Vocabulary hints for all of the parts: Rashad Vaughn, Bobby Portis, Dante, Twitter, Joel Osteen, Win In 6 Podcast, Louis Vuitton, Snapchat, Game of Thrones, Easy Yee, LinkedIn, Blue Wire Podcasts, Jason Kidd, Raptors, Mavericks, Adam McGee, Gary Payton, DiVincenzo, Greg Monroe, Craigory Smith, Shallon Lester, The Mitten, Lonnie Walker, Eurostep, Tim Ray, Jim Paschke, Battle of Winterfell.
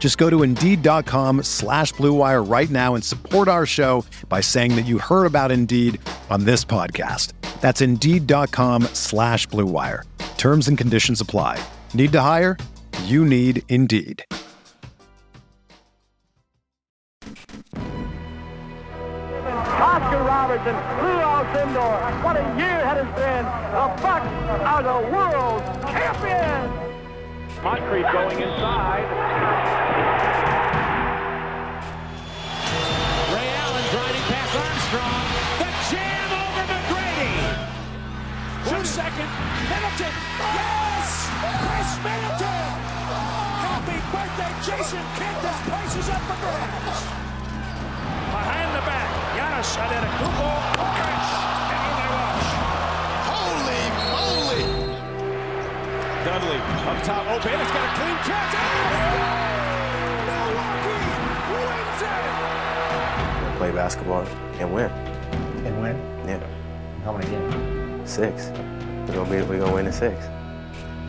Just go to Indeed.com/Blue Wire right now and support our show by saying that you heard about Indeed on this podcast. That's Indeed.com/Blue Wire. Terms and conditions apply. Need to hire? You need Indeed. Oscar Robertson, Leon Sindor, what a year that has been. The Bucks are the world champions. Moncrief going inside. Second, Middleton, yes! Chris Middleton! Happy birthday, Jason Kidd, this place is up for grabs! Behind the back, Giannis shot at a Kupo, catch, and in they rush. Holy moly! Dudley, up top, open, it's got a clean catch, Milwaukee wins it! Play basketball and win. And win? Yeah. How many games? 6. We're gonna win in 6.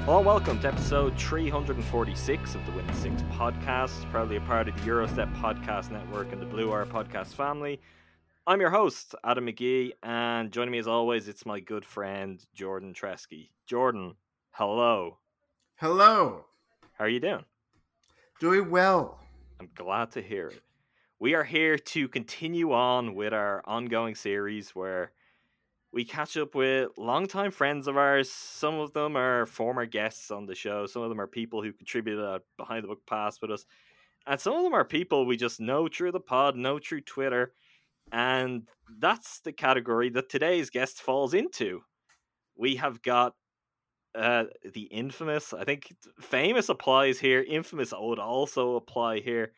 Well, welcome to episode 346 of the Win In 6 Podcast, proudly a part of the Eurostep Podcast Network and the Blue Wire Podcast family. I'm your host, Adam McGee, and joining me as always, it's my good friend, Jordan Treske. Jordan, hello. Hello. How are you doing? Doing well. I'm glad to hear it. We are here to continue on with our ongoing series where we catch up with longtime friends of ours. Some of them are former guests on the show. Some of them are people who contributed a Behind the Book Pass with us. And some of them are people we just know through the pod, know through Twitter. And that's the category that today's guest falls into. We have got the infamous, I think famous applies here. Infamous would also apply here.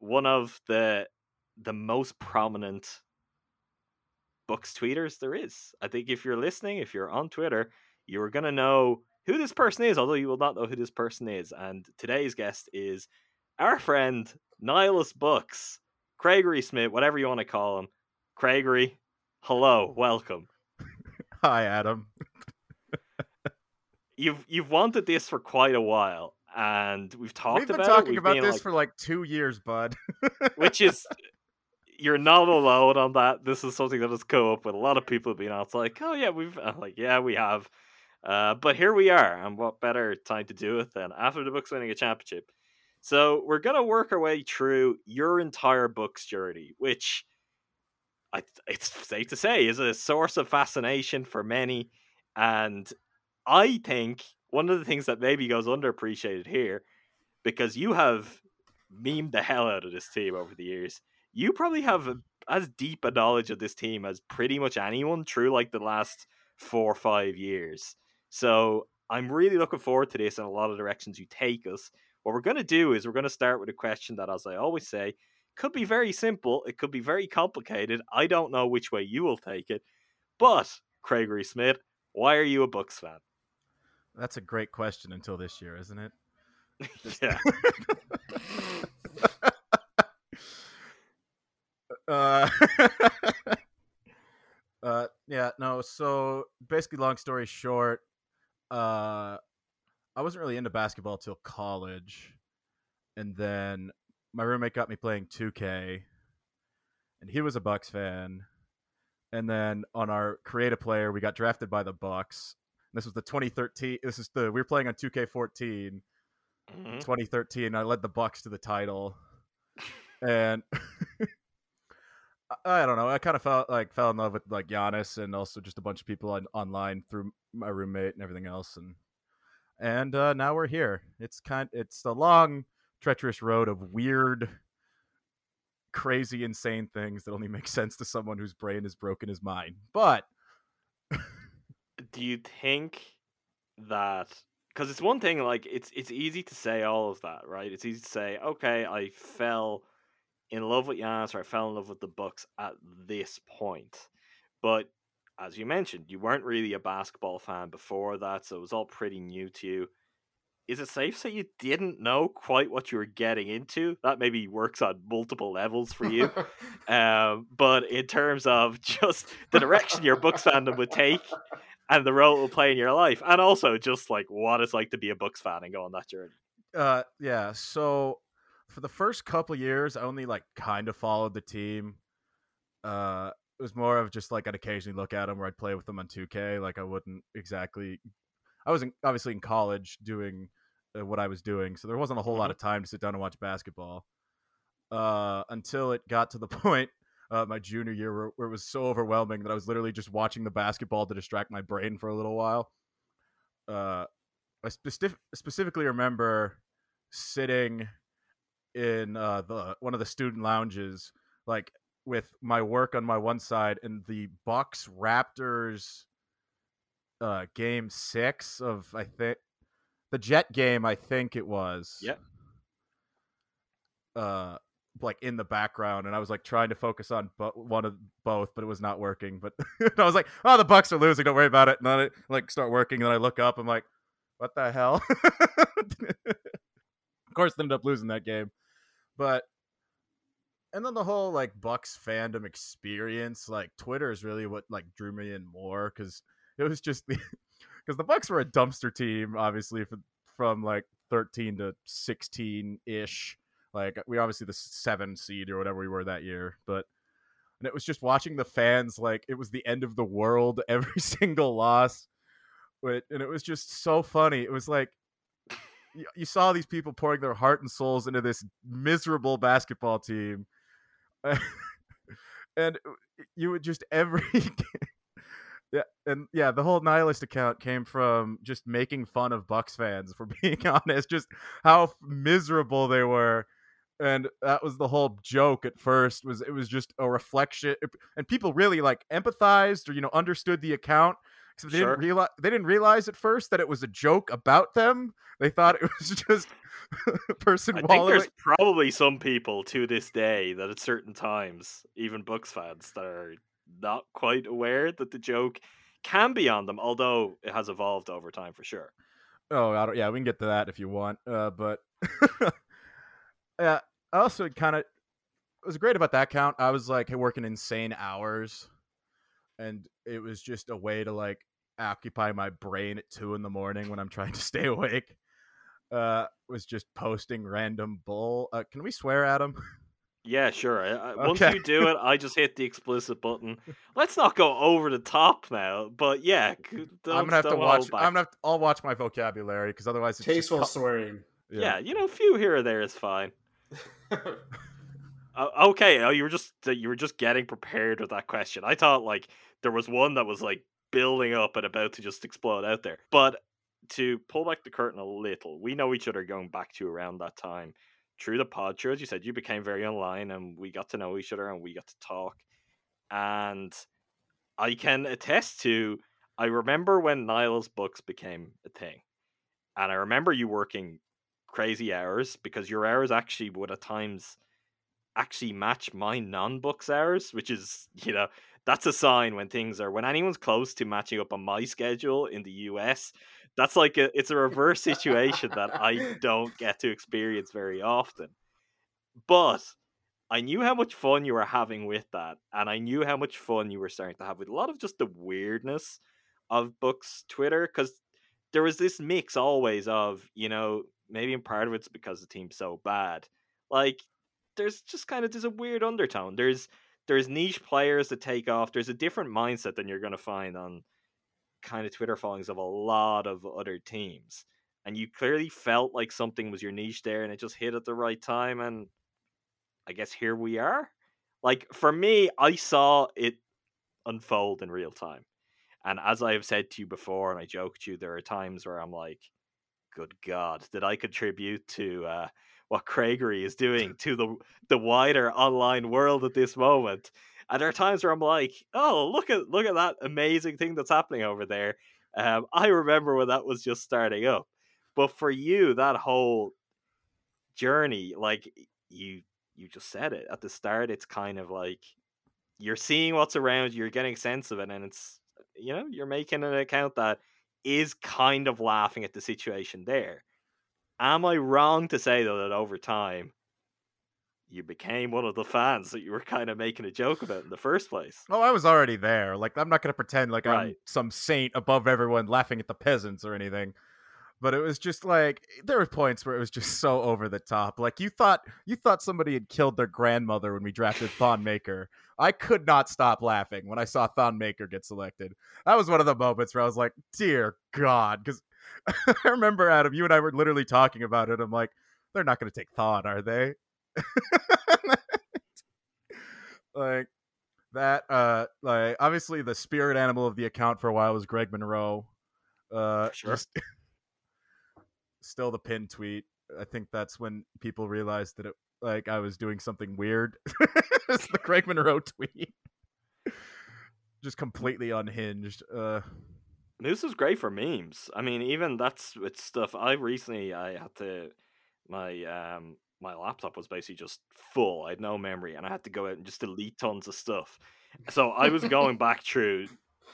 One of the most prominent Books tweeters there is. I think if you're listening, if you're on Twitter, you're going to know who this person is, although you will not know who this person is. And today's guest is our friend, Nihilist Books, Craigory Smith, whatever you want to call him. Craigory, hello, welcome. Hi, Adam. You've wanted this for quite a while, and we've been talking about this for like 2 years, bud. Which is... You're not alone on that. This is something that has come up with a lot of people being out like, oh yeah, we have. But here we are, and what better time to do it than after the Bucks winning a championship. So we're gonna work our way through your entire Bucks journey, which it's safe to say is a source of fascination for many. And I think one of the things that maybe goes underappreciated here, because you have memed the hell out of this team over the years. You probably have as deep a knowledge of this team as pretty much anyone through like the last 4 or 5 years. So I'm really looking forward to this and a lot of directions you take us. What we're going to do is we're going to start with a question that, as I always say, could be very simple. It could be very complicated. I don't know which way you will take it. But, Craigory Smith, why are you a Bucks fan? That's a great question until this year, isn't it? Yeah. So basically, long story short, I wasn't really into basketball till college, and then my roommate got me playing 2K, and he was a Bucks fan, and then on our create a player we got drafted by the Bucks. This was the 2013, we were playing on 2K14. Mm-hmm. 2013, I led the Bucks to the title, and I don't know. I kind of fell in love with like Giannis and also just a bunch of people online through my roommate and everything else. And now we're here. It's the long, treacherous road of weird, crazy, insane things that only make sense to someone whose brain is broken as mine. But do you think that? Because it's one thing, like it's easy to say all of that, right? It's easy to say, okay, I fell in love with Giannis, or I fell in love with the Bucks at this point. But as you mentioned, you weren't really a basketball fan before that, so it was all pretty new to you. Is it safe to say you didn't know quite what you were getting into? That maybe works on multiple levels for you. But in terms of just the direction your Bucks fandom would take and the role it will play in your life, and also just like what it's like to be a Bucks fan and go on that journey. Yeah, so for the first couple years, I only like kind of followed the team. It was more of just like I'd occasionally look at them, or I'd play with them on 2K. Like I wasn't obviously in college doing what I was doing, so there wasn't a whole lot of time to sit down and watch basketball until it got to the point my junior year where it was so overwhelming that I was literally just watching the basketball to distract my brain for a little while. I specifically remember sitting in one of the student lounges, like with my work on my one side and the Bucks Raptors game 6 of, I think, the Jet game, I think it was. Yep. Like in the background, and I was like trying to focus on one of both, but it was not working. But I was like, oh, the Bucks are losing, don't worry about it. And then I like start working, and then I look up, I'm like, what the hell? Of course, they ended up losing that game. But and then the whole like Bucks fandom experience, like Twitter is really what like drew me in more, because it was just because the Bucks were a dumpster team, obviously from like 13 to 16 ish. Like we obviously the 7 seed or whatever we were that year, but and it was just watching the fans like it was the end of the world every single loss, and it was just so funny. It was like you saw these people pouring their heart and souls into this miserable basketball team. And you would just the whole Nihilist account came from just making fun of Bucks fans, for being honest, just how miserable they were. And that was the whole joke at first, it was just a reflection, and people really like empathized, or understood the account. So they didn't realize at first that it was a joke about them. They thought it was just a person wallowing. I think there's probably some people to this day that at certain times, even Bucks fans, that are not quite aware that the joke can be on them, although it has evolved over time for sure. Yeah, we can get to that if you want. But also kind of was great about that count. I was like working insane hours, and it was just a way to like occupy my brain at 2 a.m. when I'm trying to stay awake. Was just posting random bull. Can we swear, Adam? Yeah, sure. Okay. Once you do it, I just hit the explicit button. Let's not go over the top now, but yeah, I'll watch my vocabulary, because otherwise it's tasteful swearing. Yeah, a few here or there is fine. Okay, you were just getting prepared with that question. I thought like there was one that was like building up and about to just explode out there. But to pull back the curtain a little, we know each other going back to around that time through the pod show. As you said, you became very online, and we got to know each other, and we got to talk. And I can attest to, I remember when Nihilist Books became a thing, and I remember you working crazy hours, because your hours actually would at times actually match my non-Bucks hours, which is, that's a sign when anyone's close to matching up on my schedule in the US. That's like it's a reverse situation that I don't get to experience very often. But I knew how much fun you were having with that, and I knew how much fun you were starting to have with a lot of just the weirdness of Bucks Twitter, because there was this mix always of, maybe in part of it's because the team's so bad, like there's a weird undertone. There's niche players that take off. There's a different mindset than you're going to find on kind of Twitter followings of a lot of other teams. And you clearly felt like something was your niche there, and it just hit at the right time. And I guess here we are. Like, for me, I saw it unfold in real time. And as I have said to you before, and I joked to you, there are times where I'm like, good God, did I contribute to what Craigory is doing to the wider online world at this moment? And there are times where I'm like, oh, look at that amazing thing that's happening over there. I remember when that was just starting up. But for you, that whole journey, like you just said it at the start, it's kind of like you're seeing what's around, you're getting a sense of it, and it's, you know, you're making an account that is kind of laughing at the situation there. Am I wrong to say, though, that over time you became one of the fans that you were kind of making a joke about in the first place? Oh, I was already there. Like, I'm not going to pretend like I'm some saint above everyone laughing at the peasants or anything. But it was just like, there were points where it was just so over the top. Like, you thought somebody had killed their grandmother when we drafted Thon Maker. I could not stop laughing when I saw Thon Maker get selected. That was one of the moments where I was like, dear God. Because I remember, Adam, you and I were literally talking about it. I'm like, they're not going to take Thon, are they? Like that. Like, obviously, the spirit animal of the account for a while was Greg Monroe. Sure. Still the pin tweet. I think that's when people realized that I was doing something weird. It's the Greg Monroe tweet. Just completely unhinged. This is great for memes. I mean, even it's stuff. I had to, my laptop was basically just full. I had no memory, and I had to go out and just delete tons of stuff. So I was going back through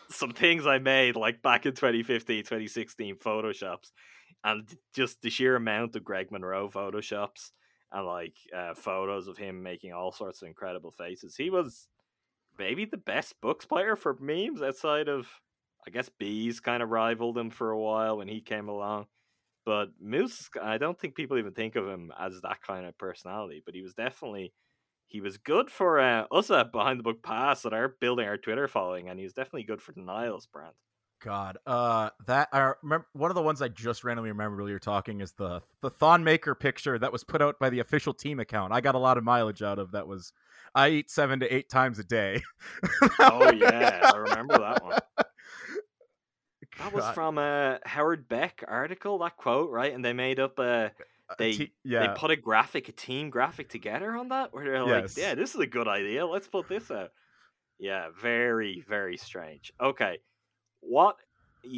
some things I made like back in 2015, 2016 Photoshops. And just the sheer amount of Greg Monroe Photoshops and photos of him making all sorts of incredible faces. He was maybe the best Bucks player for memes outside of, I guess, Bees kind of rivaled him for a while when he came along. But Moose, I don't think people even think of him as that kind of personality. But he was good for us at Behind the Book Pass that are building our Twitter following. And he was definitely good for the Niles brand. God, that I remember. One of the ones I just randomly remember while you're talking is the Thon Maker picture that was put out by the official team account. I got a lot of mileage out of that. Was I eat 7 to 8 times a day? Oh yeah, I remember that one. That was from a Howard Beck article. That quote, right? And they made up they put a team graphic together on that, where they're like, yeah, this is a good idea. Let's put this out. Yeah, very, very strange. Okay.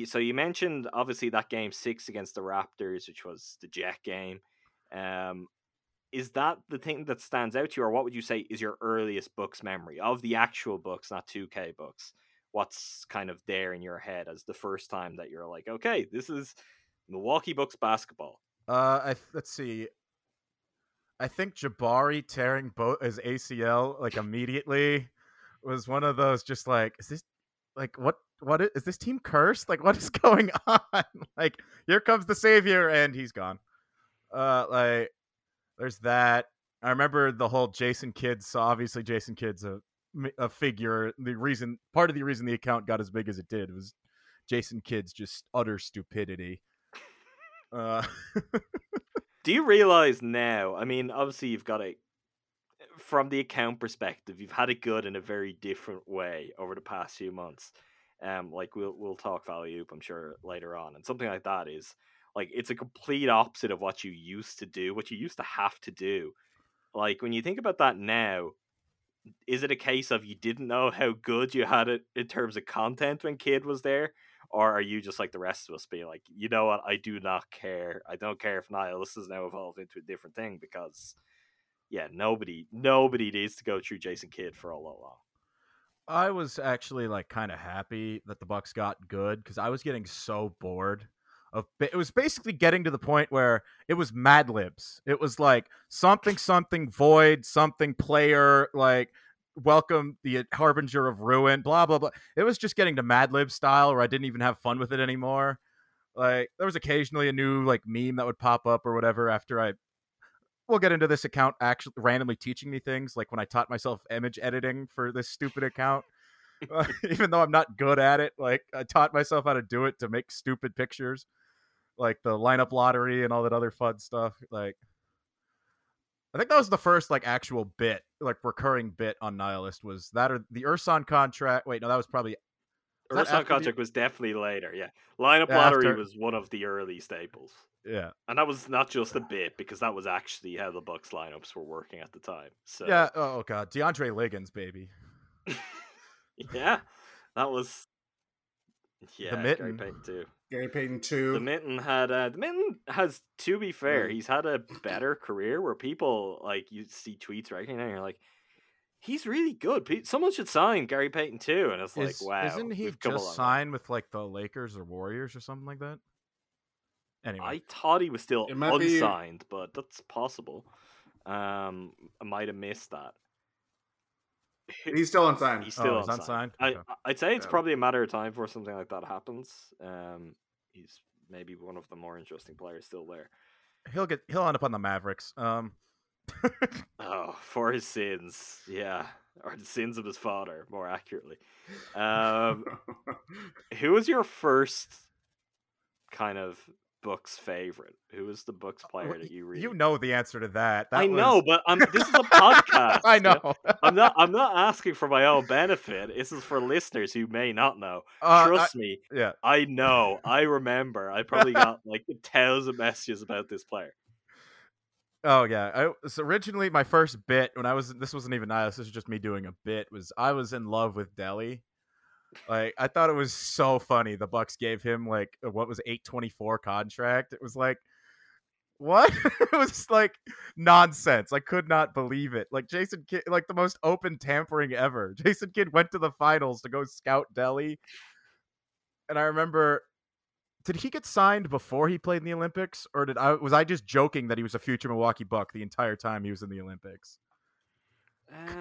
So you mentioned obviously that game 6 against the Raptors, which was the Jet game. Is that the thing that stands out to you, or what would you say is your earliest Bucks memory of the actual Bucks, not 2K Bucks? What's kind of there in your head as the first time that you're like, okay, this is Milwaukee Bucks basketball? Let's see. I think Jabari tearing his ACL immediately was one of those. Just is this what? What is this team cursed? What is going on? Here comes the savior, and he's gone. There's that. I remember the whole Jason Kidd. So obviously, Jason Kidd's a figure. Part of the reason the account got as big as it did was Jason Kidd's just utter stupidity. Do you realize now? I mean, obviously, you've got a. From the account perspective, you've had it good in a very different way over the past few months. We'll talk Valley Oop, I'm sure, later on. And something like that is it's a complete opposite of what you used to do, what you used to have to do. When you think about that now, is it a case of you didn't know how good you had it in terms of content when Kid was there? Or are you just like the rest of us, being like, you know what, I do not care. I don't care if Nihilist has now evolved into a different thing, because yeah, nobody needs to go through Jason Kidd for all that long. I was actually kind of happy that the Bucks got good, because I was getting so bored. It was basically getting to the point where it was Mad Libs. It was something void, something player, welcome the harbinger of ruin, blah, blah, blah. It was just getting to Mad Lib style where I didn't even have fun with it anymore. There was occasionally a new meme that would pop up or whatever after we'll get into this account actually randomly teaching me things, like when I taught myself image editing for this stupid account. Even though I'm not good at it, I taught myself how to do it, to make stupid pictures, like the lineup lottery and all that other fun stuff. I think that was the first like actual bit, like recurring bit on Nihilist, was that or the Ersan contract. Wait, no, that was probably Ersan contract was definitely later. Yeah, lineup lottery was one of the early staples. Yeah, and that was not just a bit, because that was actually how the Bucks lineups were working at the time. So yeah, oh god, DeAndre Liggins, baby. Yeah, that was. Yeah, the Mitten. Gary Payton too. Gary Payton too. The Mitten has. To be fair, he's had a better career where people like you see tweets right now, and you're like, he's really good. Someone should sign Gary Payton too, and it's like, wow. Isn't he just signed with like the Lakers or Warriors or something like that? Anyway, I thought he was still unsigned, but that's possible. I might have missed that. He's still unsigned. He's still unsigned. I'd say it's probably a matter of time before something like that happens. He's maybe one of the more interesting players still there. He'll end up on the Mavericks. Oh, for his sins, yeah, or the sins of his father, more accurately. Who was your first kind of Bucks favorite? Who was the Bucks player that you read? You know the answer to that. I know, but this is a podcast. I know. You know. I'm not asking for my own benefit. This is for listeners who may not know. Trust me. Yeah. I know. I remember. I probably got like 1,000 messages about this player. Oh yeah. So originally my first bit when this wasn't even Nihilist, this was just me doing a bit, was I was in love with Delhi. Like, I thought it was so funny. The Bucks gave him like what was 824 contract. It was like, what? It was like nonsense. I could not believe it. Like Jason Kidd, like the most open tampering ever. Jason Kidd went to the finals to go scout Delhi. And I remember, did he get signed before he played in the Olympics, or was I just joking that he was a future Milwaukee Buck the entire time he was in the Olympics? Because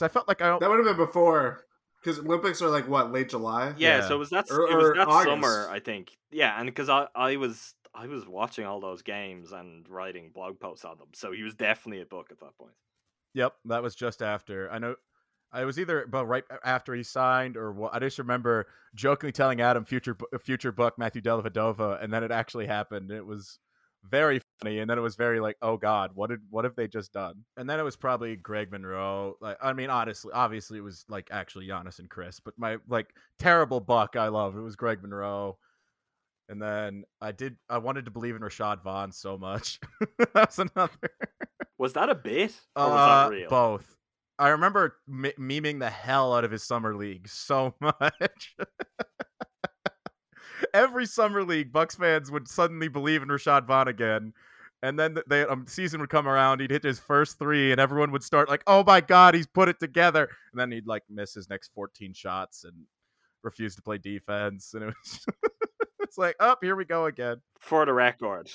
I felt like that would have been before. Because Olympics are like what, late July? Yeah. So it was that summer, I think. Yeah, and because I was watching all those games and writing blog posts on them, so he was definitely a Buck at that point. Yep, that was just after. I know, I was either but right after he signed, or what, I just remember jokingly telling Adam future Buck Matthew Dellavedova, and then it actually happened. It was very funny, and then it was very like, oh god, what have they just done? And then it was probably Greg Monroe. Like, I mean, obviously it was like actually Giannis and Chris, but my like terrible Buck I love, it was Greg Monroe. And then I wanted to believe in Rashad Vaughn so much. That's another. Was that a bit? Or was that real? Both. I remember memeing the hell out of his summer league so much. Every summer league, Bucks fans would suddenly believe in Rashad Vaughn again, and then the season would come around. He'd hit his first three, and everyone would start like, "Oh my God, he's put it together!" And then he'd like miss his next 14 shots and refuse to play defense. And it's like, "Oh, here we go again." For the record,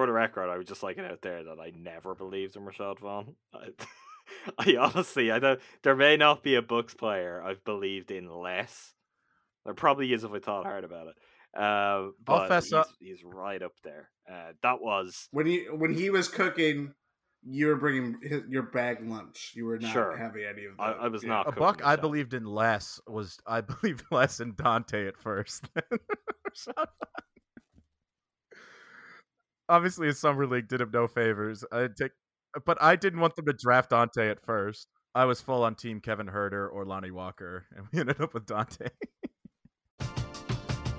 I would just like it out there that I never believed in Rashad Vaughn. I honestly, I don't. There may not be a Bucks player I've believed in less. There probably is if I thought hard about it. But he's right up there. That was when he was cooking. You were bringing your bag lunch. You were not having any of that. I was not. A Buck I believed in less was I believed less in Dante at first. Obviously, his summer league did him no favors. But I didn't want them to draft Dante at first. I was full on team Kevin Herter or Lonnie Walker, and we ended up with Dante.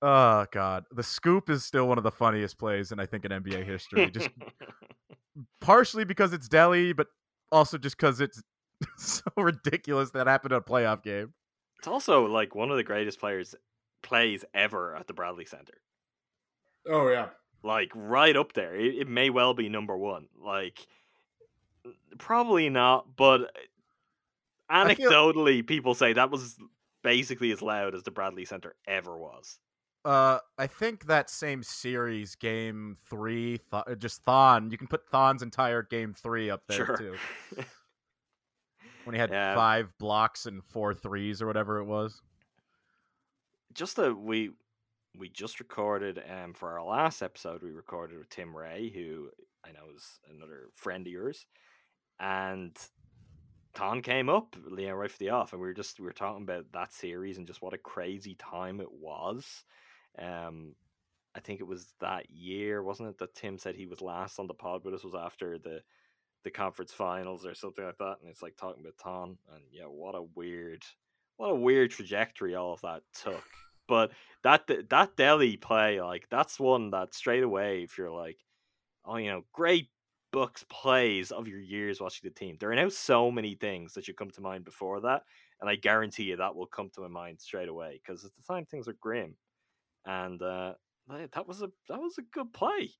oh, God. The scoop is still one of the funniest plays, and I think in NBA history. Just partially because it's Delhi, but also just because it's so ridiculous that happened in a playoff game. It's also like one of the greatest plays ever at the Bradley Center. Oh, yeah. Like, right up there. It may well be number one. Like, probably not, but... Anecdotally, people say that was basically as loud as the Bradley Center ever was. I think that same series, Game 3, just Thon. You can put Thon's entire Game 3 up there, sure, too. When he had 5 blocks and 4 threes or whatever it was. Just that we just recorded, for our last episode, we recorded with Tim Ray, who I know is another friend of yours. And... Thon came up, right for the off, and we were talking about that series and just what a crazy time it was. I think it was that year, wasn't it, that Tim said he was last on the pod with us, was after the conference finals or something like that, and it's like talking about Thon, and yeah, what a weird trajectory all of that took. But that Delhi play, like, that's one that straight away, if you're like, oh, you know, great Bucks plays of your years watching the team. There are now so many things that should come to mind before that, and I guarantee you that will come to my mind straight away, because at the time things were grim, and that was a good play.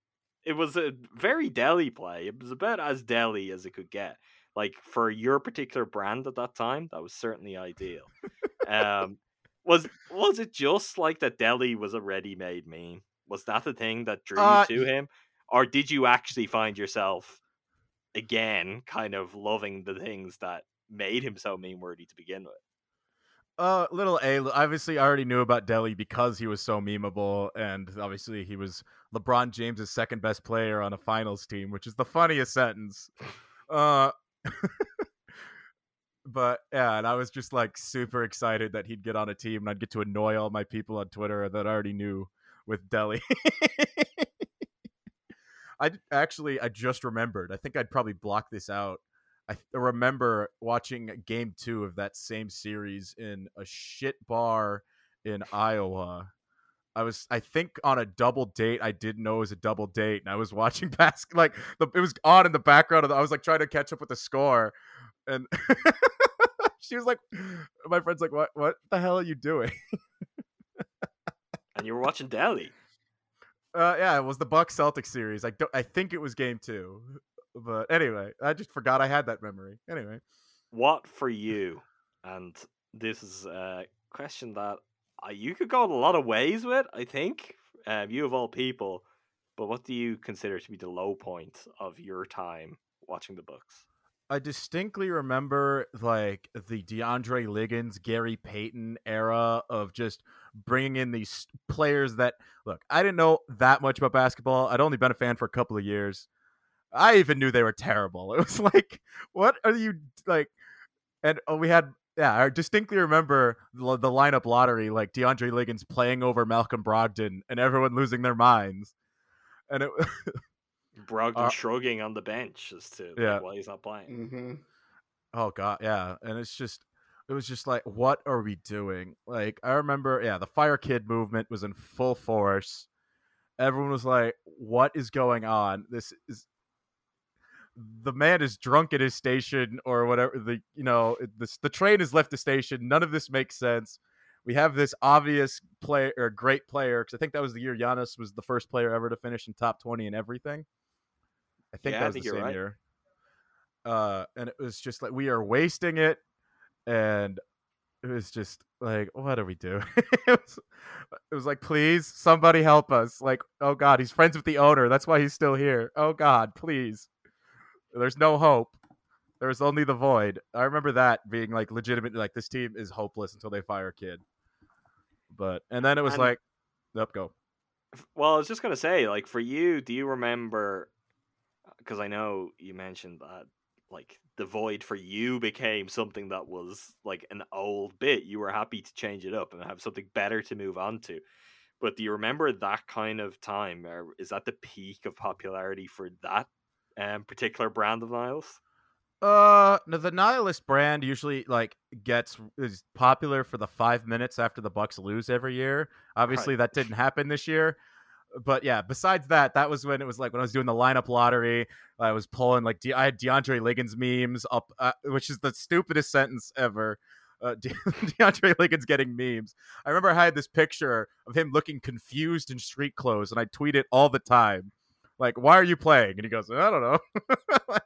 It was a very Delhi play. It was about as Delhi as it could get. Like, for your particular brand at that time, that was certainly ideal. Was it just like that Delhi was a ready-made meme? Was that the thing that drew you to him? Or did you actually find yourself, again, kind of loving the things that made him so meme-worthy to begin with? Little A, obviously I already knew about Delhi because he was so memeable, and obviously he was LeBron James's second best player on a finals team, which is the funniest sentence. But, yeah, and I was just, like, super excited that he'd get on a team, and I'd get to annoy all my people on Twitter that I already knew with Delhi. I just remembered. I think I'd probably block this out. I remember watching game 2 of that same series in a shit bar in Iowa. I think on a double date. I didn't know it was a double date, and I was watching it was on in the background. I was like trying to catch up with the score, and she was like, my friend's like, what the hell are you doing? And you were watching Delhi. Yeah, it was the Bucks Celtics series. I think it was game 2, but anyway, I just forgot I had that memory. Anyway, what for you? And this is a question that you could go in a lot of ways with. I think you of all people, but what do you consider to be the low point of your time watching the Bucks? I distinctly remember, like, the DeAndre Liggins, Gary Payton era of just bringing in these players that, look, I didn't know that much about basketball. I'd only been a fan for a couple of years. I even knew they were terrible. It was like, what are you, like, and we had, yeah, I distinctly remember the lineup lottery, like DeAndre Liggins playing over Malcolm Brogdon and everyone losing their minds. And it Brogdon shrugging on the bench as to why he's not playing. Mm-hmm. Oh God, yeah, and it was just like, what are we doing? Like, I remember, the Fire Kid movement was in full force. Everyone was like, what is going on? The man is drunk at his station or whatever. The train has left the station. None of this makes sense. We have this obvious player, or great player, because I think that was the year Giannis was the first player ever to finish in top 20 in everything. I think that was the same year. And it was just like, we are wasting it. And it was just like, what are we doing? It was like, please, somebody help us. Like, oh God, he's friends with the owner. That's why he's still here. Oh God, please. There's no hope. There's only the void. I remember that being like legitimate. Like, this team is hopeless until they fire a kid. But and then it was like, nope, go. Well, I was just gonna say, like, for you, do you remember? Because I know you mentioned that, like, the void for you became something that was like an old bit. You were happy to change it up and have something better to move on to. But do you remember that kind of time? Or is that the peak of popularity for that particular brand of Nihilist? No, the Nihilist brand usually like is popular for the 5 minutes after the Bucks lose every year. Obviously, that didn't happen this year. But yeah, besides that, that was when it was like when I was doing the lineup lottery, I was pulling like I had DeAndre Liggins memes up, which is the stupidest sentence ever. DeAndre Liggins getting memes. I remember I had this picture of him looking confused in street clothes, and I tweet it all the time. Like, why are you playing? And he goes, I don't know. Like,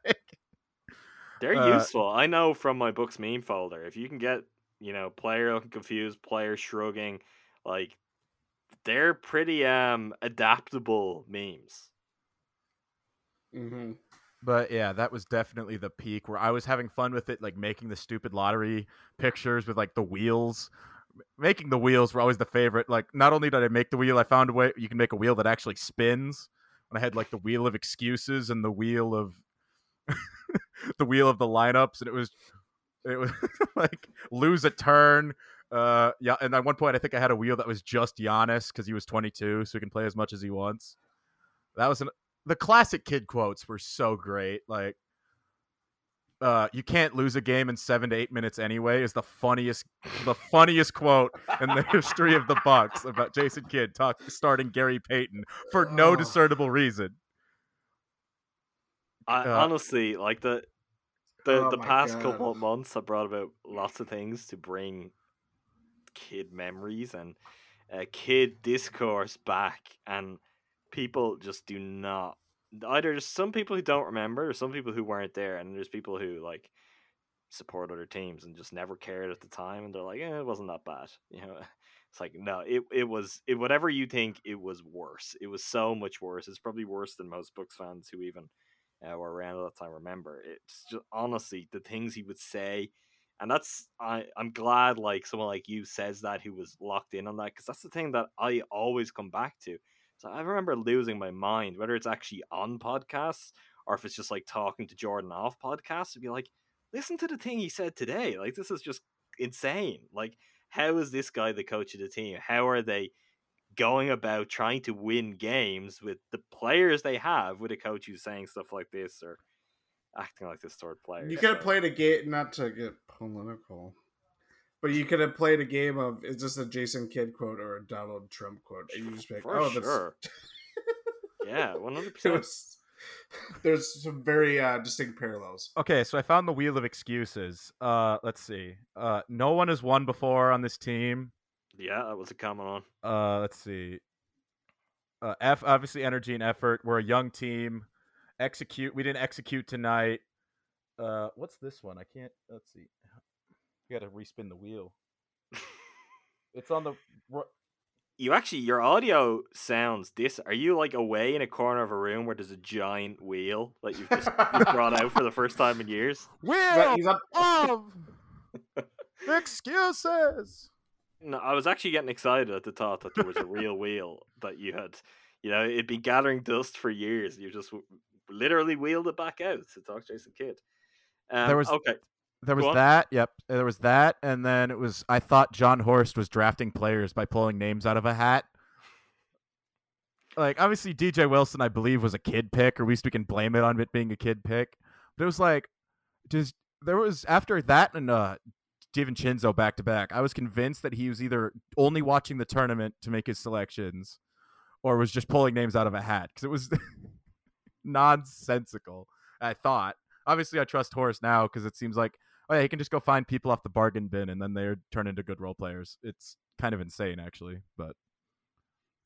they're useful. I know from my Books meme folder, if you can get, you know, player looking confused, player shrugging, like, they're pretty adaptable memes. Mm-hmm. But yeah, that was definitely the peak where I was having fun with it, like making the stupid lottery pictures with like the wheels. Making the wheels were always the favorite. Like, not only did I make the wheel, I found a way you can make a wheel that actually spins. And I had like the wheel of excuses and the wheel of the wheel of the lineups, and it was like lose a turn. Yeah, and at one point I think I had a wheel that was just Giannis because he was 22, so he can play as much as he wants. That was the classic kid quotes were so great. Like, you can't lose a game in 7 to 8 minutes anyway is the funniest quote in the history of the Bucks about Jason Kidd starting Gary Payton for no discernible reason. I honestly like the past couple of months have brought about lots of things to bring kid memories and kid discourse back, and people just do not, either there's some people who don't remember or some people who weren't there, and there's people who like support other teams and just never cared at the time, and they're like, it wasn't that bad, you know. It's like, no, it was whatever you think, it was worse. It was so much worse. It's probably worse than most Bucks fans who even were around at that time remember. It's just honestly the things he would say. And that's, I'm glad like someone like you says that, who was locked in on that, because that's the thing that I always come back to. So I remember losing my mind, whether it's actually on podcasts or if it's just like talking to Jordan off podcasts, to be like, listen to the thing he said today. Like, this is just insane. Like, how is this guy the coach of the team? How are they going about trying to win games with the players they have with a coach who's saying stuff like this or acting like this sort of player? You could have played a game, not to get political, but you could have played a game of, is this a Jason Kidd quote or a Donald Trump quote? And you just pick, sure. Yeah, 100%. There's some very distinct parallels. Okay, so I found the wheel of excuses. Let's see. No one has won before on this team. Yeah, that was a common one. Let's see. Obviously, energy and effort. We're a young team. We didn't execute tonight. What's this one? I can't. Let's see. You got to respin the wheel. It's on the. You actually, your audio sounds this. Are you like away in a corner of a room where there's a giant wheel that you've just brought out for the first time in years? Wheel of excuses. No, I was actually getting excited at the thought that there was a real wheel that you had. You know, it'd been gathering dust for years. You just literally wheeled it back out to talk Jason Kidd. There was that, and then it was, I thought John Horst was drafting players by pulling names out of a hat. Like, obviously DJ Wilson, I believe, was a kid pick, or at least we can blame it on it being a kid pick. But it was like, there was, after that and DiVincenzo back to back, I was convinced that he was either only watching the tournament to make his selections or was just pulling names out of a hat, because it was nonsensical, I thought. Obviously, I trust Horace now because it seems like, he can just go find people off the bargain bin and then they turn into good role players. It's kind of insane, actually. But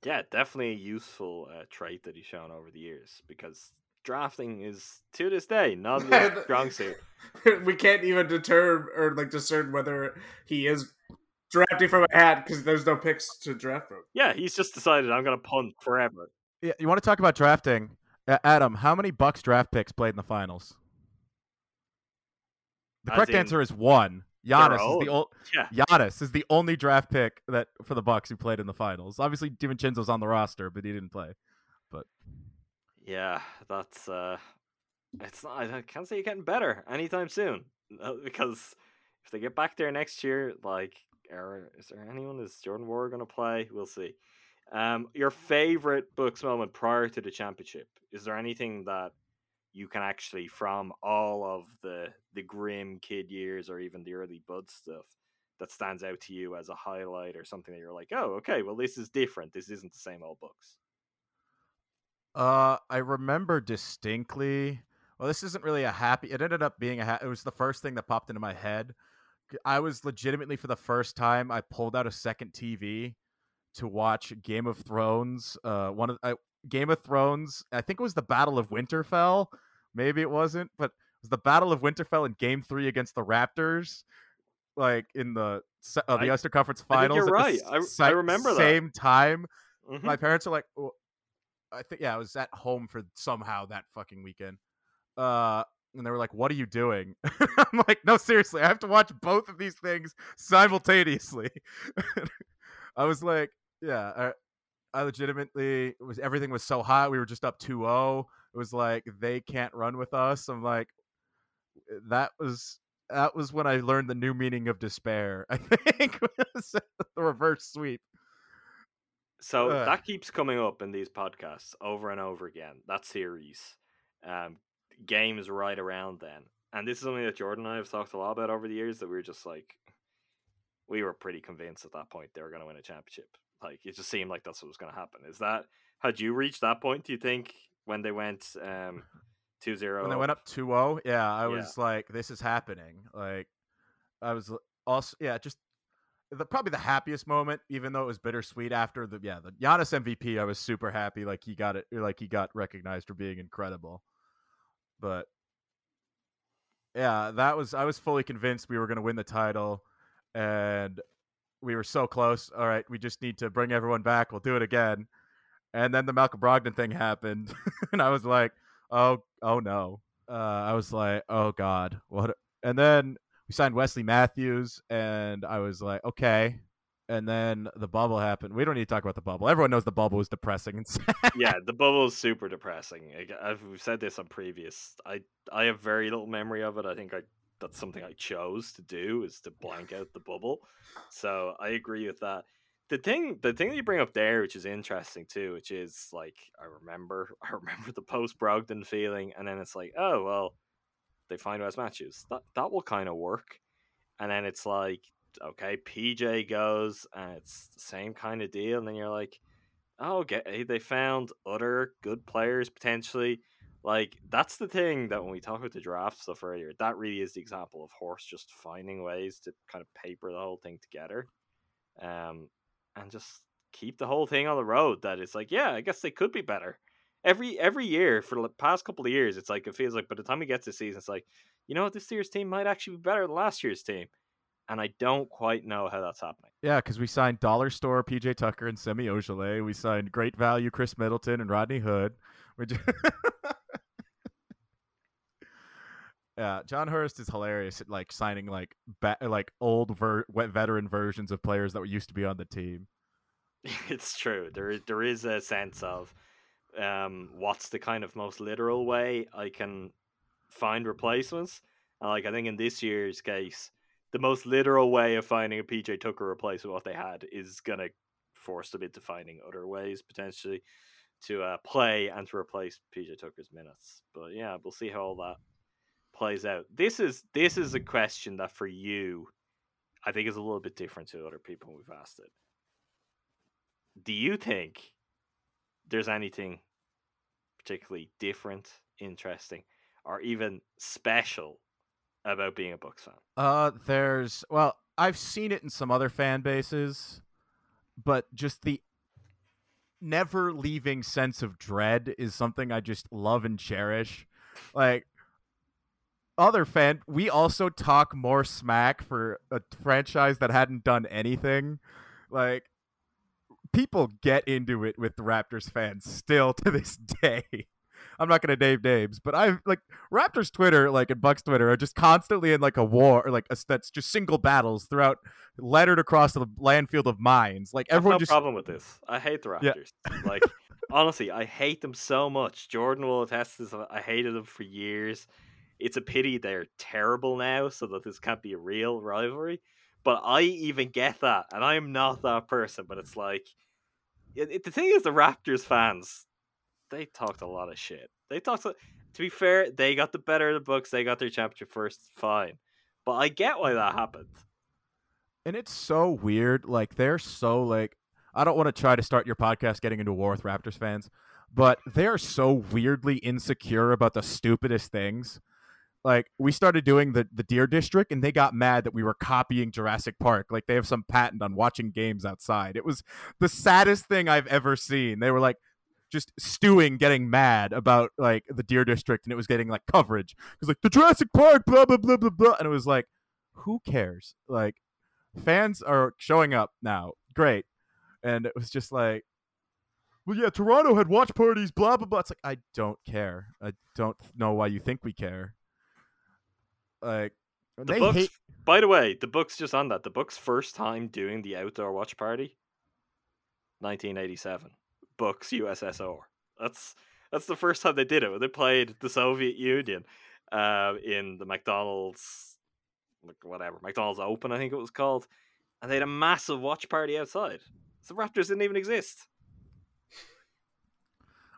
yeah, definitely a useful trait that he's shown over the years, because drafting is, to this day, not a strong suit. We can't even discern whether he is drafting from a hat because there's no picks to draft from. Yeah, he's just decided, I'm going to punt forever. Yeah, you want to talk about drafting? Adam, how many Bucks draft picks played in the finals? The correct answer is one. Giannis is the only draft pick that for the Bucks who played in the finals. Obviously, DiVincenzo's on the roster, but he didn't play. But yeah, that's it's not, I can't say you're getting better anytime soon, because if they get back there next year, like, is there anyone? Is Jordan Warrior going to play? We'll see. Your favorite Bucks moment prior to the championship, is there anything that you can actually, from all of the grim kid years or even the early Bud stuff, that stands out to you as a highlight or something that you're like, oh, okay, well, this is different. This isn't the same old Bucks? I remember distinctly, well, this isn't really a happy, it ended up being it was the first thing that popped into my head. I was legitimately, for the first time, I pulled out a second TV to watch Game of Thrones. Game of Thrones, I think it was the Battle of Winterfell. Maybe it wasn't, but it was the Battle of Winterfell in Game 3 against the Raptors, like in the Eastern Conference Finals. I think you're right. I remember that. Same time. Mm-hmm. My parents are like, oh, I think, yeah, I was at home for somehow that fucking weekend. And they were like, what are you doing? I'm like, no, seriously, I have to watch both of these things simultaneously. I was like, yeah, I legitimately was, everything was so hot. We were just up 2-0. It was like, they can't run with us. I'm like, that was when I learned the new meaning of despair. I think was the reverse sweep. So that keeps coming up in these podcasts over and over again. That series, games right around then. And this is something that Jordan and I have talked a lot about over the years, that we were just like, we were pretty convinced at that point they were going to win a championship. Like, it just seemed like that's what was going to happen. Is that, had you reached that point, do you think, when they went 2-0? When they went up 2-0, yeah, I was like, this is happening. Like, I was also, yeah, just probably the happiest moment, even though it was bittersweet after the Giannis MVP. I was super happy. Like, he got it, like, he got recognized for being incredible. But yeah, I was fully convinced we were going to win the title, and we were so close. All right, we just need to bring everyone back. We'll do it again. And then the Malcolm Brogdon thing happened, and I was like, oh no. I was like, oh God, what? And then we signed Wesley Matthews, and I was like, okay. And then the bubble happened. We don't need to talk about the bubble. Everyone knows the bubble was depressing and sad. Yeah, the bubble is super depressing. We've said this on previous. I have very little memory of it. I think that's something I chose to do, is to blank out the bubble. So I agree with that. The thing that you bring up there, which is interesting too, which is like, I remember the post Brogdon feeling, and then it's like, oh well, they find Wes Matthews. That will kind of work. And then it's like, okay, PJ goes, and it's the same kind of deal. And then you're like, oh, okay, they found other good players potentially. Like, that's the thing that when we talk about the draft stuff earlier, that really is the example of Horst just finding ways to kind of paper the whole thing together, and just keep the whole thing on the road. That it's like, yeah, I guess they could be better. Every year for the past couple of years, it's like, it feels like by the time we get to the season, it's like, you know what, this year's team might actually be better than last year's team. And I don't quite know how that's happening. Yeah, because we signed Dollar Store PJ Tucker and Semi Ojeleye. We signed Great Value Chris Middleton and Rodney Hood. Yeah, John Horst is hilarious at like signing like old veteran versions of players that used to be on the team. It's true. There is a sense of what's the kind of most literal way I can find replacements. Like, I think in this year's case, the most literal way of finding a PJ Tucker replacement, what they had, is going to force them into finding other ways potentially to play and to replace PJ Tucker's minutes. But yeah, we'll see how all that plays out. This is a question that for you, I think, is a little bit different to other people we've asked it. Do you think there's anything particularly different, interesting, or even special about being a Bucks fan? I've seen it in some other fan bases, but just the never leaving sense of dread is something I just love and cherish. Like, we also talk more smack for a franchise that hadn't done anything. Like, people get into it with the Raptors fans still to this day. I'm not going to name names, but I've like Raptors Twitter, like, and Bucks Twitter are just constantly in like a war, or like a, that's just single battles throughout, lettered across the landfield of mines. Like everyone, no problem with this. I hate the Raptors. Yeah. Like honestly, I hate them so much. Jordan will attest to this. I hated them for years. It's a pity they're terrible now, so that this can't be a real rivalry. But I even get that, and I am not that person. But it's like, the thing is, the Raptors fans, they talked a lot of shit. They talked, to be fair, they got the better of the Bucks. They got their championship first, fine. But I get why that happened. And it's so weird. Like, they're so, like, I don't want to try to start your podcast getting into war with Raptors fans, but they're so weirdly insecure about the stupidest things. Like, we started doing the Deer District, and they got mad that we were copying Jurassic Park. Like, they have some patent on watching games outside. It was the saddest thing I've ever seen. They were, like, just stewing, getting mad about, like, the Deer District, and it was getting, like, coverage. It was like, the Jurassic Park, blah, blah, blah, blah, blah. And it was like, who cares? Like, fans are showing up now. Great. And it was just like, well, yeah, Toronto had watch parties, blah, blah, blah. It's like, I don't care. I don't know why you think we care. Like the Bucks, by the way, the Bucks, just on that, the Bucks' first time doing the outdoor watch party, 1987, Bucks USSR. That's the first time they did it. When they played the Soviet Union, in the McDonald's, whatever, McDonald's Open, I think it was called, and they had a massive watch party outside. So the Raptors didn't even exist.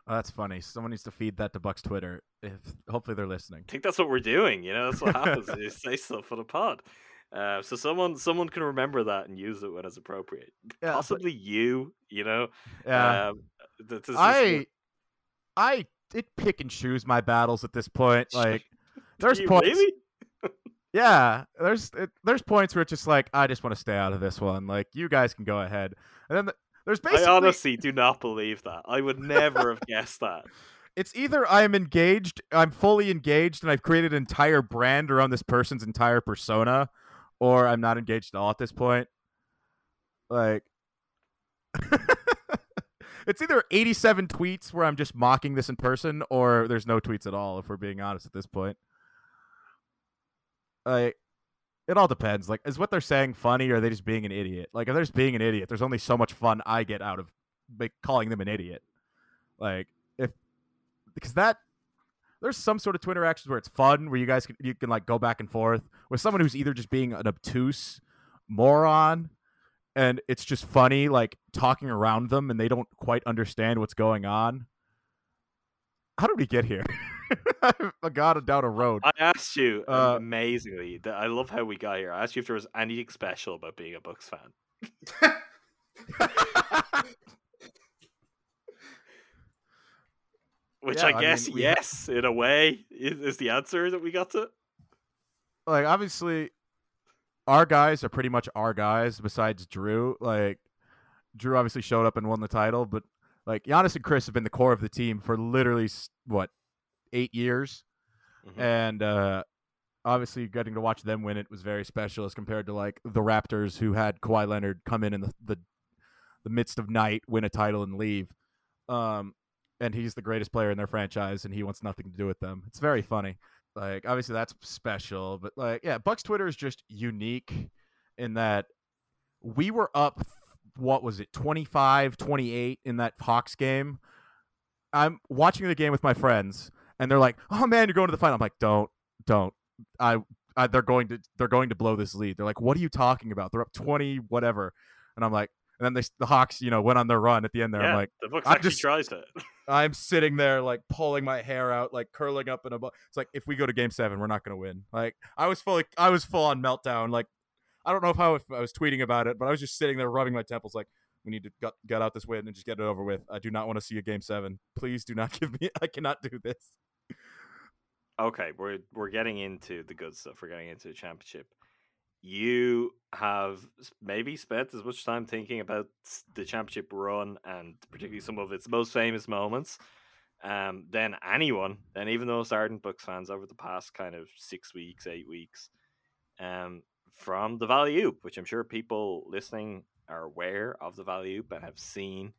Oh, that's funny. Someone needs to feed that to Bucks Twitter. Hopefully they're listening. I think that's what we're doing. You know, that's what happens. You say stuff for the pod. So someone can remember that and use it when it's appropriate. Yeah, possibly you know. Yeah. I pick and choose my battles at this point. Like, there's points. Really? Yeah, there's points where it's just like, I just want to stay out of this one. Like, you guys can go ahead. And then there's basically... I honestly do not believe that. I would never have guessed that. It's either I'm fully engaged, and I've created an entire brand around this person's entire persona, or I'm not engaged at all at this point. Like, it's either 87 tweets where I'm just mocking this in person, or there's no tweets at all, if we're being honest at this point. Like, it all depends. Like, is what they're saying funny, or are they just being an idiot? Like, if they're just being an idiot, there's only so much fun I get out of, like, calling them an idiot. Like, there's some sort of Twitter actions where it's fun, where you can like go back and forth with someone who's either just being an obtuse moron, and it's just funny, like talking around them, and they don't quite understand what's going on. How did we get here? I got it down a road. I asked you amazingly. I love how we got here. I asked you if there was anything special about being a Bucks fan. Which, yeah, I guess, mean, yes, in a way, is the answer that we got to. Like, obviously, our guys are pretty much our guys besides Drew. Like, Drew obviously showed up and won the title, but, like, Giannis and Chris have been the core of the team for literally, what, 8 years? Mm-hmm. And obviously getting to watch them win it was very special as compared to, like, the Raptors, who had Kawhi Leonard come in the midst of night, win a title, and leave. And he's the greatest player in their franchise, and he wants nothing to do with them. It's very funny. Like, obviously that's special, but, like, yeah, Bucks Twitter is just unique in that we were up, what was it, 25-28 in that Hawks game. I'm watching the game with my friends, and they're like, "Oh man, you're going to the final." I'm like, "Don't." They're going to blow this lead. They're like, "What are you talking about? They're up 20, whatever," and I'm like. And then the Hawks, you know, went on their run at the end there. Yeah, I'm like, the Bucks actually tries it. I'm sitting there, like, pulling my hair out, like, curling up in a ball. It's like, if we go to Game 7, we're not going to win. Like, I was full on meltdown. Like, I don't know if I was tweeting about it, but I was just sitting there rubbing my temples, like, we need to get out this win and just get it over with. I do not want to see a Game 7. Please do not give me. I cannot do this. Okay, we're getting into the good stuff. We're getting into the championship. You have maybe spent as much time thinking about the championship run, and particularly some of its most famous moments, than anyone, than even those ardent Bucks fans over the past kind of 6 weeks, 8 weeks, from the Valley Oop, which I'm sure people listening are aware of the Valley Oop and have seen.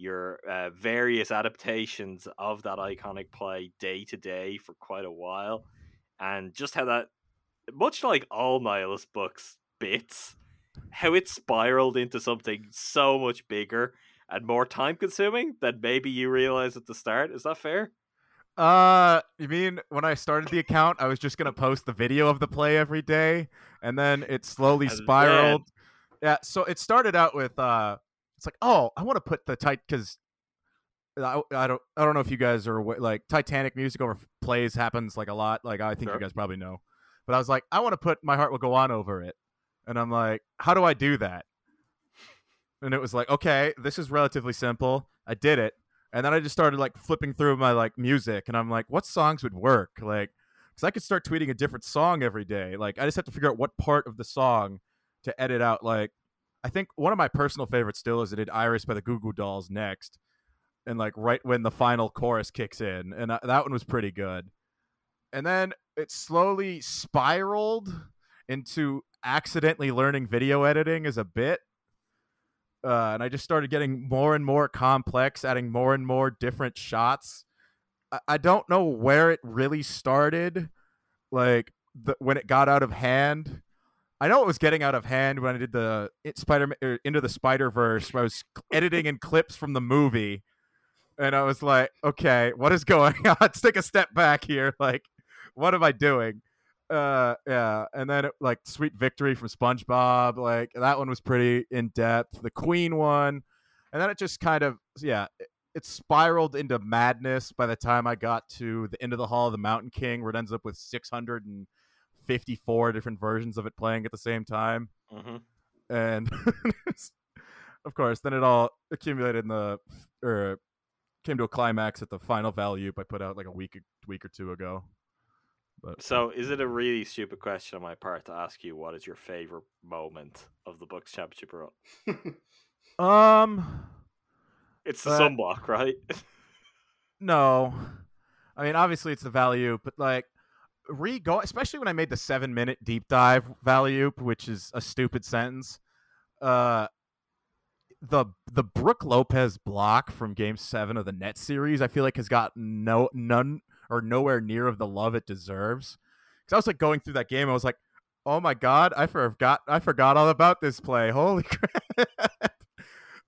your various adaptations of that iconic play day to day for quite a while, and just how that, much like all Nihilist Books bits, how it spiraled into something so much bigger and more time consuming than maybe you realized at the start. Is that fair? You mean when I started the account, I was just going to post the video of the play every day, and then it slowly spiraled. Yeah. So it started out with, it's like, oh, I want to put the tight, cause I don't know if you guys are like Titanic music over plays happens like a lot. Like, I think sure. You guys probably know, but I was like, I want to put My Heart Will Go On over it. And I'm like, how do I do that? And it was like, okay, this is relatively simple. I did it. And then I just started like flipping through my like music, and I'm like, what songs would work? Like, cause I could start tweeting a different song every day. Like, I just have to figure out what part of the song to edit out. Like, I think one of my personal favorites still is I did Iris by the Goo Goo Dolls next. And like right when the final chorus kicks in, and that one was pretty good. And then it slowly spiraled into accidentally learning video editing as a bit. And I just started getting more and more complex, adding more and more different shots. I don't know where it really started, like when it got out of hand. I know it was getting out of hand when I did the Into the Spider-Verse, where I was editing in clips from the movie. And I was like, okay, what is going on? Let's take a step back here. Like, what am I doing? Yeah, and then like Sweet Victory from SpongeBob, like that one was pretty in depth. The Queen one, and then it just kind of it spiraled into madness by the time I got to the end of the Hall of the Mountain King, where it ends up with 654 different versions of it playing at the same time. Mm-hmm. And of course, then it all accumulated came to a climax at the final Valley Oop I put out like a week or two ago. But, so is it a really stupid question on my part to ask you what is your favorite moment of the Bucks championship run? It's the sunblock, right? No. I mean, obviously it's the Valley Oop, but like especially when I made the 7-minute deep dive Valley Oop, which is a stupid sentence. The Brook Lopez block from Game 7 of the Nets series, I feel like has got none or nowhere near of the love it deserves. Because I was like going through that game, I was like, oh my god, I forgot all about this play. Holy crap.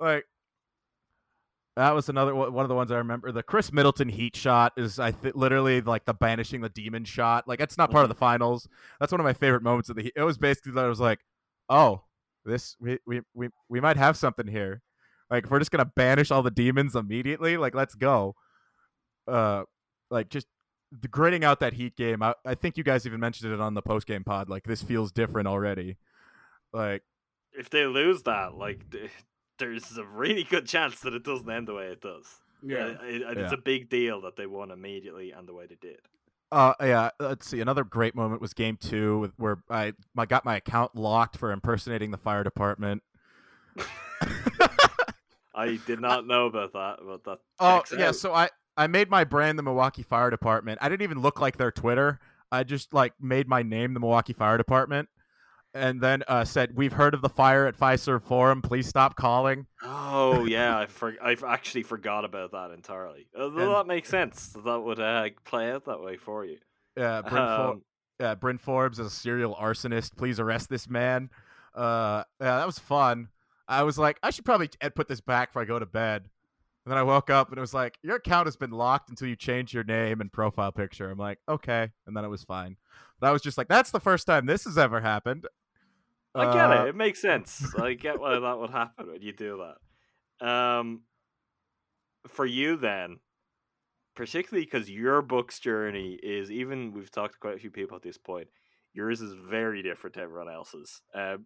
Like, that was another one of the ones I remember. The Chris Middleton Heat shot is literally like the banishing the demon shot. Like, that's not part of the finals. That's one of my favorite moments of the Heat. It was basically that I was like, oh, this we might have something here. Like, if we're just gonna banish all the demons immediately, like, let's go. Like, just the gritting out that Heat game. I think you guys even mentioned it on the post-game pod. Like, this feels different already. Like, if they lose that, like, there's a really good chance that it doesn't end the way it does. Yeah. It's a big deal that they won immediately and the way they did. Yeah. Let's see. Another great moment was Game 2, where I got my account locked for impersonating the fire department. I did not know about that. But that. Oh, yeah. Out. So I made my brand the Milwaukee Fire Department. I didn't even look like their Twitter. I just like made my name the Milwaukee Fire Department, and then said, "We've heard of the fire at Fiserv Forum. Please stop calling." Oh yeah, I've actually forgot about that entirely. That makes sense. That would play out that way for you. Yeah, Bryn Forbes is a serial arsonist. Please arrest this man. Yeah, that was fun. I was like, I should probably put this back before I go to bed. And then I woke up and it was like, your account has been locked until you change your name and profile picture. I'm like, okay. And then it was fine. But I was just like, that's the first time this has ever happened. I get it. It makes sense. I get why that would happen when you do that. For you then, particularly because your book's journey is, even we've talked to quite a few people at this point, yours is very different to everyone else's.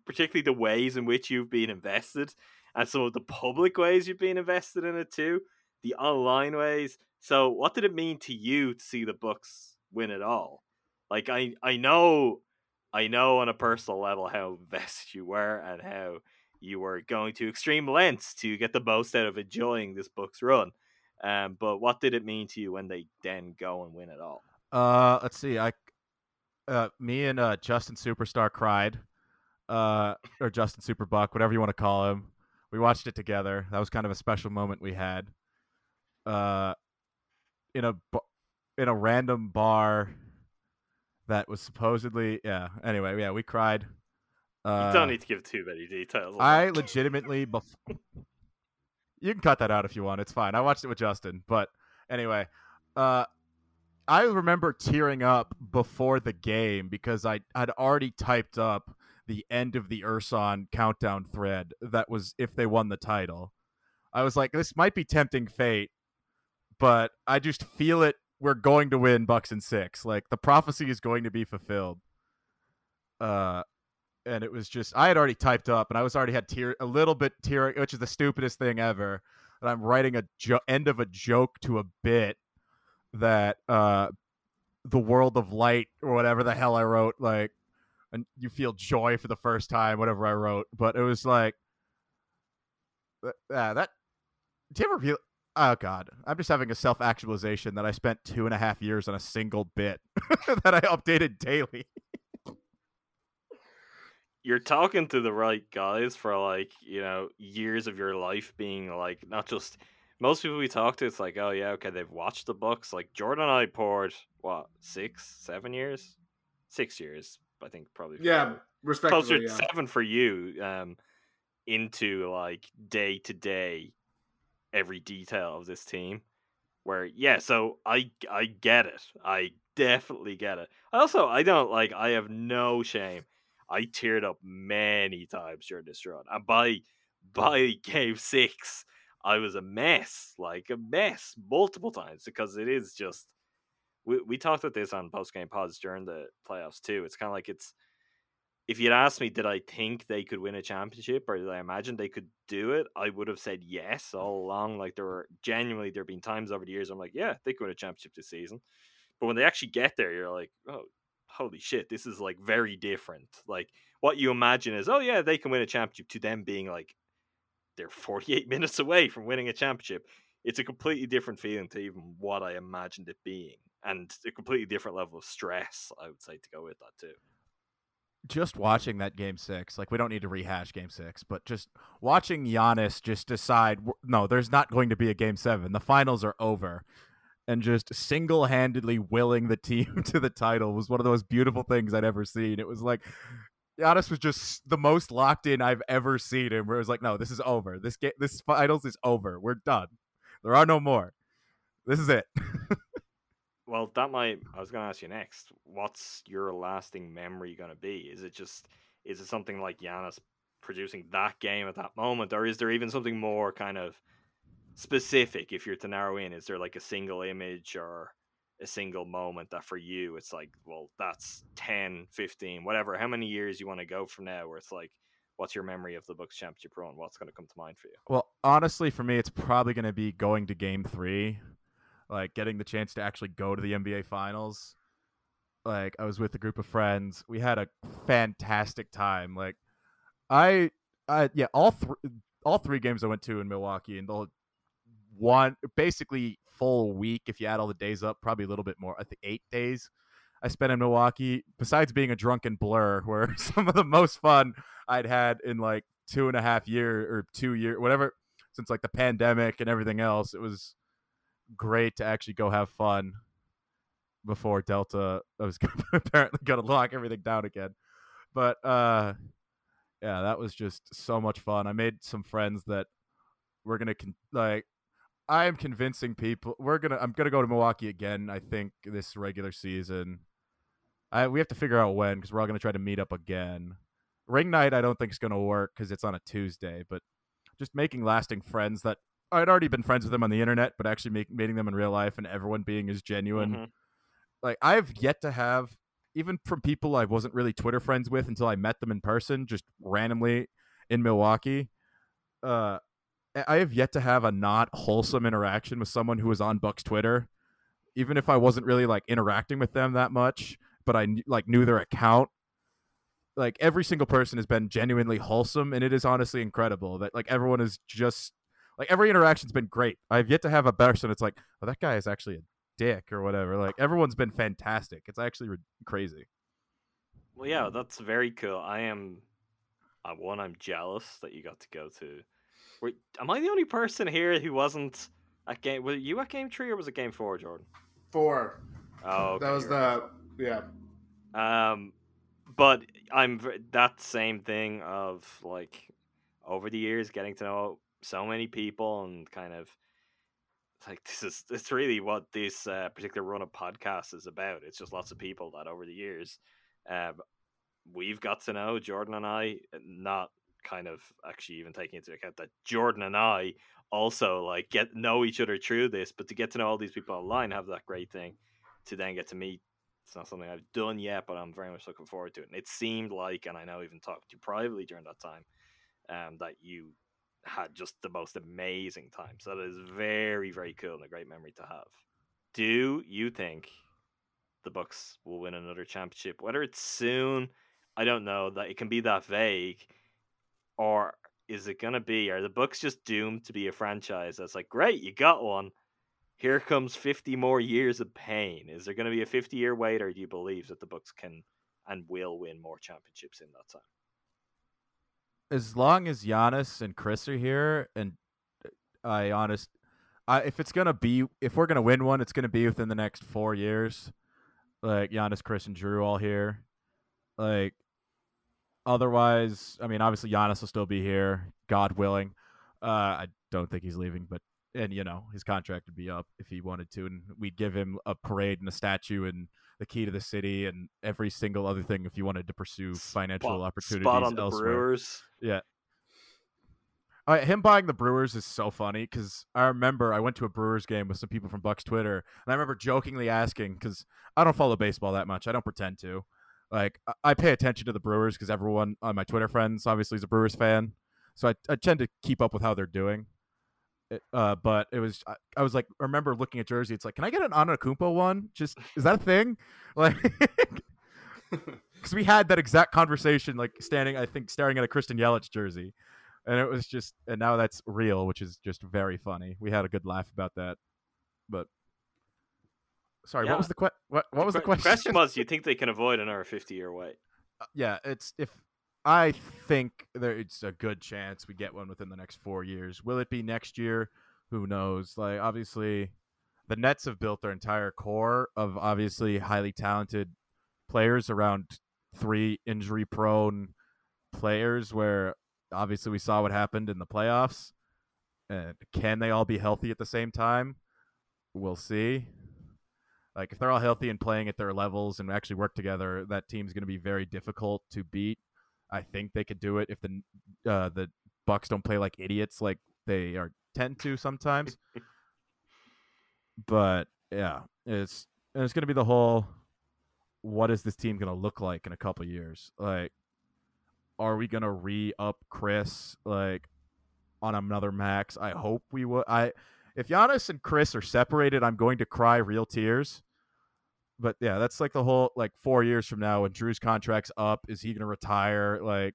Particularly the ways in which you've been invested. And some of the public ways you've been invested in it too, the online ways. So what did it mean to you to see the Bucks win it all? Like, I know on a personal level how invested you were and how you were going to extreme lengths to get the most out of enjoying this Bucks run. But what did it mean to you when they then go and win it all? Let's see. Me and Justin Superstar cried, or Justin Superbuck, whatever you want to call him. We watched it together. That was kind of a special moment we had. In a random bar that was supposedly, yeah. Anyway, yeah, we cried. You don't need to give too many details. I legitimately, you can cut that out if you want. It's fine. I watched it with Justin, but anyway, I remember tearing up before the game because I'd already typed up the end of the Urson countdown thread that was if they won the title. I was like, this might be tempting fate, but I just feel it. We're going to win Bucks in 6. Like, the prophecy is going to be fulfilled. And it was just, I had already typed up and I was already had tearing, which is the stupidest thing ever. And I'm writing a end of a joke to a bit that the world of light or whatever the hell I wrote, like, and you feel joy for the first time, whatever I wrote. But it was like, that, do you ever feel, oh God, I'm just having a self-actualization that I spent 2.5 years on a single bit that I updated daily. You're talking to the right guys for, like, you know, years of your life being, like, not just... Most people we talk to, it's like, oh, yeah, okay, they've watched the Bucks. Like, Jordan and I poured, what, 6, 7 years? 6 years, I think, probably. Yeah, four. Respectively, closer to 7 for you, into, like, day-to-day, every detail of this team. Where, yeah, so I get it. I definitely get it. Also, I don't, like, I have no shame. I teared up many times during this run. And by game 6, I was a mess, multiple times, because it is just, we talked about this on post-game pods during the playoffs too. It's kind of like, it's, if you'd asked me, did I think they could win a championship or did I imagine they could do it? I would have said yes all along. Like, there have been times over the years I'm like, yeah, they could win a championship this season. But when they actually get there, you're like, oh, holy shit, this is, like, very different. Like, what you imagine is, oh yeah, they can win a championship, to them being like, they're 48 minutes away from winning a championship. It's a completely different feeling to even what I imagined it being, and a completely different level of stress, I would say, to go with that too. Just watching that game 6, like, we don't need to rehash game 6, but just watching Giannis just decide, no, there's not going to be a game 7. The finals are over. And just single-handedly willing the team to the title was one of the most beautiful things I'd ever seen. It was like, Giannis was just the most locked in I've ever seen him, where it was like, no, this is over. This finals is over. We're done. There are no more. This is it. Well, I was going to ask you next. What's your lasting memory going to be? Is it something like Giannis producing that game at that moment? Or is there even something more kind of specific, if you're to narrow in? Is there, like, a single image or a single moment that for you it's like, well, that's 10, 15, whatever, how many years you want to go from now, where it's like, what's your memory of the Bucks championship run? What's going to come to mind for you? Well, honestly, for me, it's probably going to be going to game 3, like, getting the chance to actually go to the NBA finals. Like, I was with a group of friends, we had a fantastic time. Like, yeah, all three games I went to in Milwaukee, and the whole one basically full week, if you add all the days up, probably a little bit more, I think 8 days I spent in Milwaukee, besides being a drunken blur, were some of the most fun I'd had in, like, 2.5 years or 2 years, whatever, since, like, the pandemic and everything else. It was great to actually go have fun before Delta I was apparently gonna lock everything down again. But yeah, that was just so much fun. I made some friends that we're gonna I am convincing people I'm gonna go to Milwaukee again, I think, this regular season. We have to figure out when, because we're all gonna try to meet up again. Ring night I don't think is gonna work because it's on a Tuesday, but just making lasting friends that I'd already been friends with them on the internet, but actually meeting them in real life and everyone being as genuine. Mm-hmm. Like, I've yet to have, even from people I wasn't really Twitter friends with until I met them in person, just randomly in Milwaukee. I have yet to have a not wholesome interaction with someone who was on Bucks Twitter, even if I wasn't really, like, interacting with them that much, but I, like, knew their account. Like, every single person has been genuinely wholesome, and it is honestly incredible that, like, everyone is just, like, every interaction's been great. I've yet to have a person that's like, oh, that guy is actually a dick or whatever. Like, everyone's been fantastic. It's actually crazy. Well, yeah, that's very cool. I'm jealous that you got to go to Am I the only person here who wasn't at game? Were you at game three or was it game four, Jordan? Four. Oh, okay, that was the right. Yeah. But I'm that same thing of like over the years getting to know so many people and kind of like it's really what this particular run of podcasts is about. It's just lots of people that over the years, we've got to know Jordan and I, not kind of actually even taking into account that Jordan and I also like get know each other through this, but to get to know all these people online, have that great thing to then get to meet. It's not something I've done yet, but I'm very much looking forward to it. And it seemed like, and I know even talked to you privately during that time, that you had just the most amazing time. So that is very, very cool and a great memory to have. Do you think the Bucks will win another championship? Whether it's soon, I don't know, that it can be that vague, or is it going to be, are the Bucks just doomed to be a franchise that's like, great, you got one, here comes 50 more years of pain? Is there going to be a 50-year wait, or do you believe that the Bucks can and will win more championships in that time? As long as Giannis and Chris are here, and if it's going to be, if we're going to win one, it's going to be within the next 4 years. Like Giannis, Chris, and Drew all here. Like, otherwise, I mean, obviously Giannis will still be here, God willing. I don't think he's leaving, but, and you know, his contract would be up if he wanted to, and we'd give him a parade and a statue and the key to the city and every single other thing if he wanted to pursue financial opportunities elsewhere. Spot on the Brewers. Yeah. All right, him buying the Brewers is so funny, because I remember I went to a Brewers game with some people from Bucks Twitter, and I remember jokingly asking, because I don't follow baseball that much. I don't pretend to. Like, I pay attention to the Brewers because everyone on my Twitter friends obviously is a Brewers fan, so I tend to keep up with how they're doing. But it was, I was like, I remember looking at jersey. It's like, can I get an Antetokounmpo one? Just, is that a thing? Like, because we had that exact conversation, like standing, I think, staring at a Christian Yelich jersey, and it was just, and now that's real, which is just very funny. We had a good laugh about that. But sorry, yeah. What was the question? What was the question? The question was, do you think they can avoid another 50-year wait? Yeah, it's if. I think it's a good chance we get one within the next 4 years. Will it be next year? Who knows? Like, obviously, the Nets have built their entire core of obviously highly talented players around three injury-prone players, where obviously we saw what happened in the playoffs. And can they all be healthy at the same time? We'll see. Like, if they're all healthy and playing at their levels and actually work together, that team's going to be very difficult to beat. I think they could do it if the Bucks don't play like idiots like they are tend to sometimes. But yeah, it's going to be the whole, what is this team going to look like in a couple years? Like, are we going to re-up Chris like on another max? I hope we would. If Giannis and Chris are separated, I'm going to cry real tears. But yeah, that's like the whole, like, 4 years from now when Drew's contract's up, is he gonna retire? Like,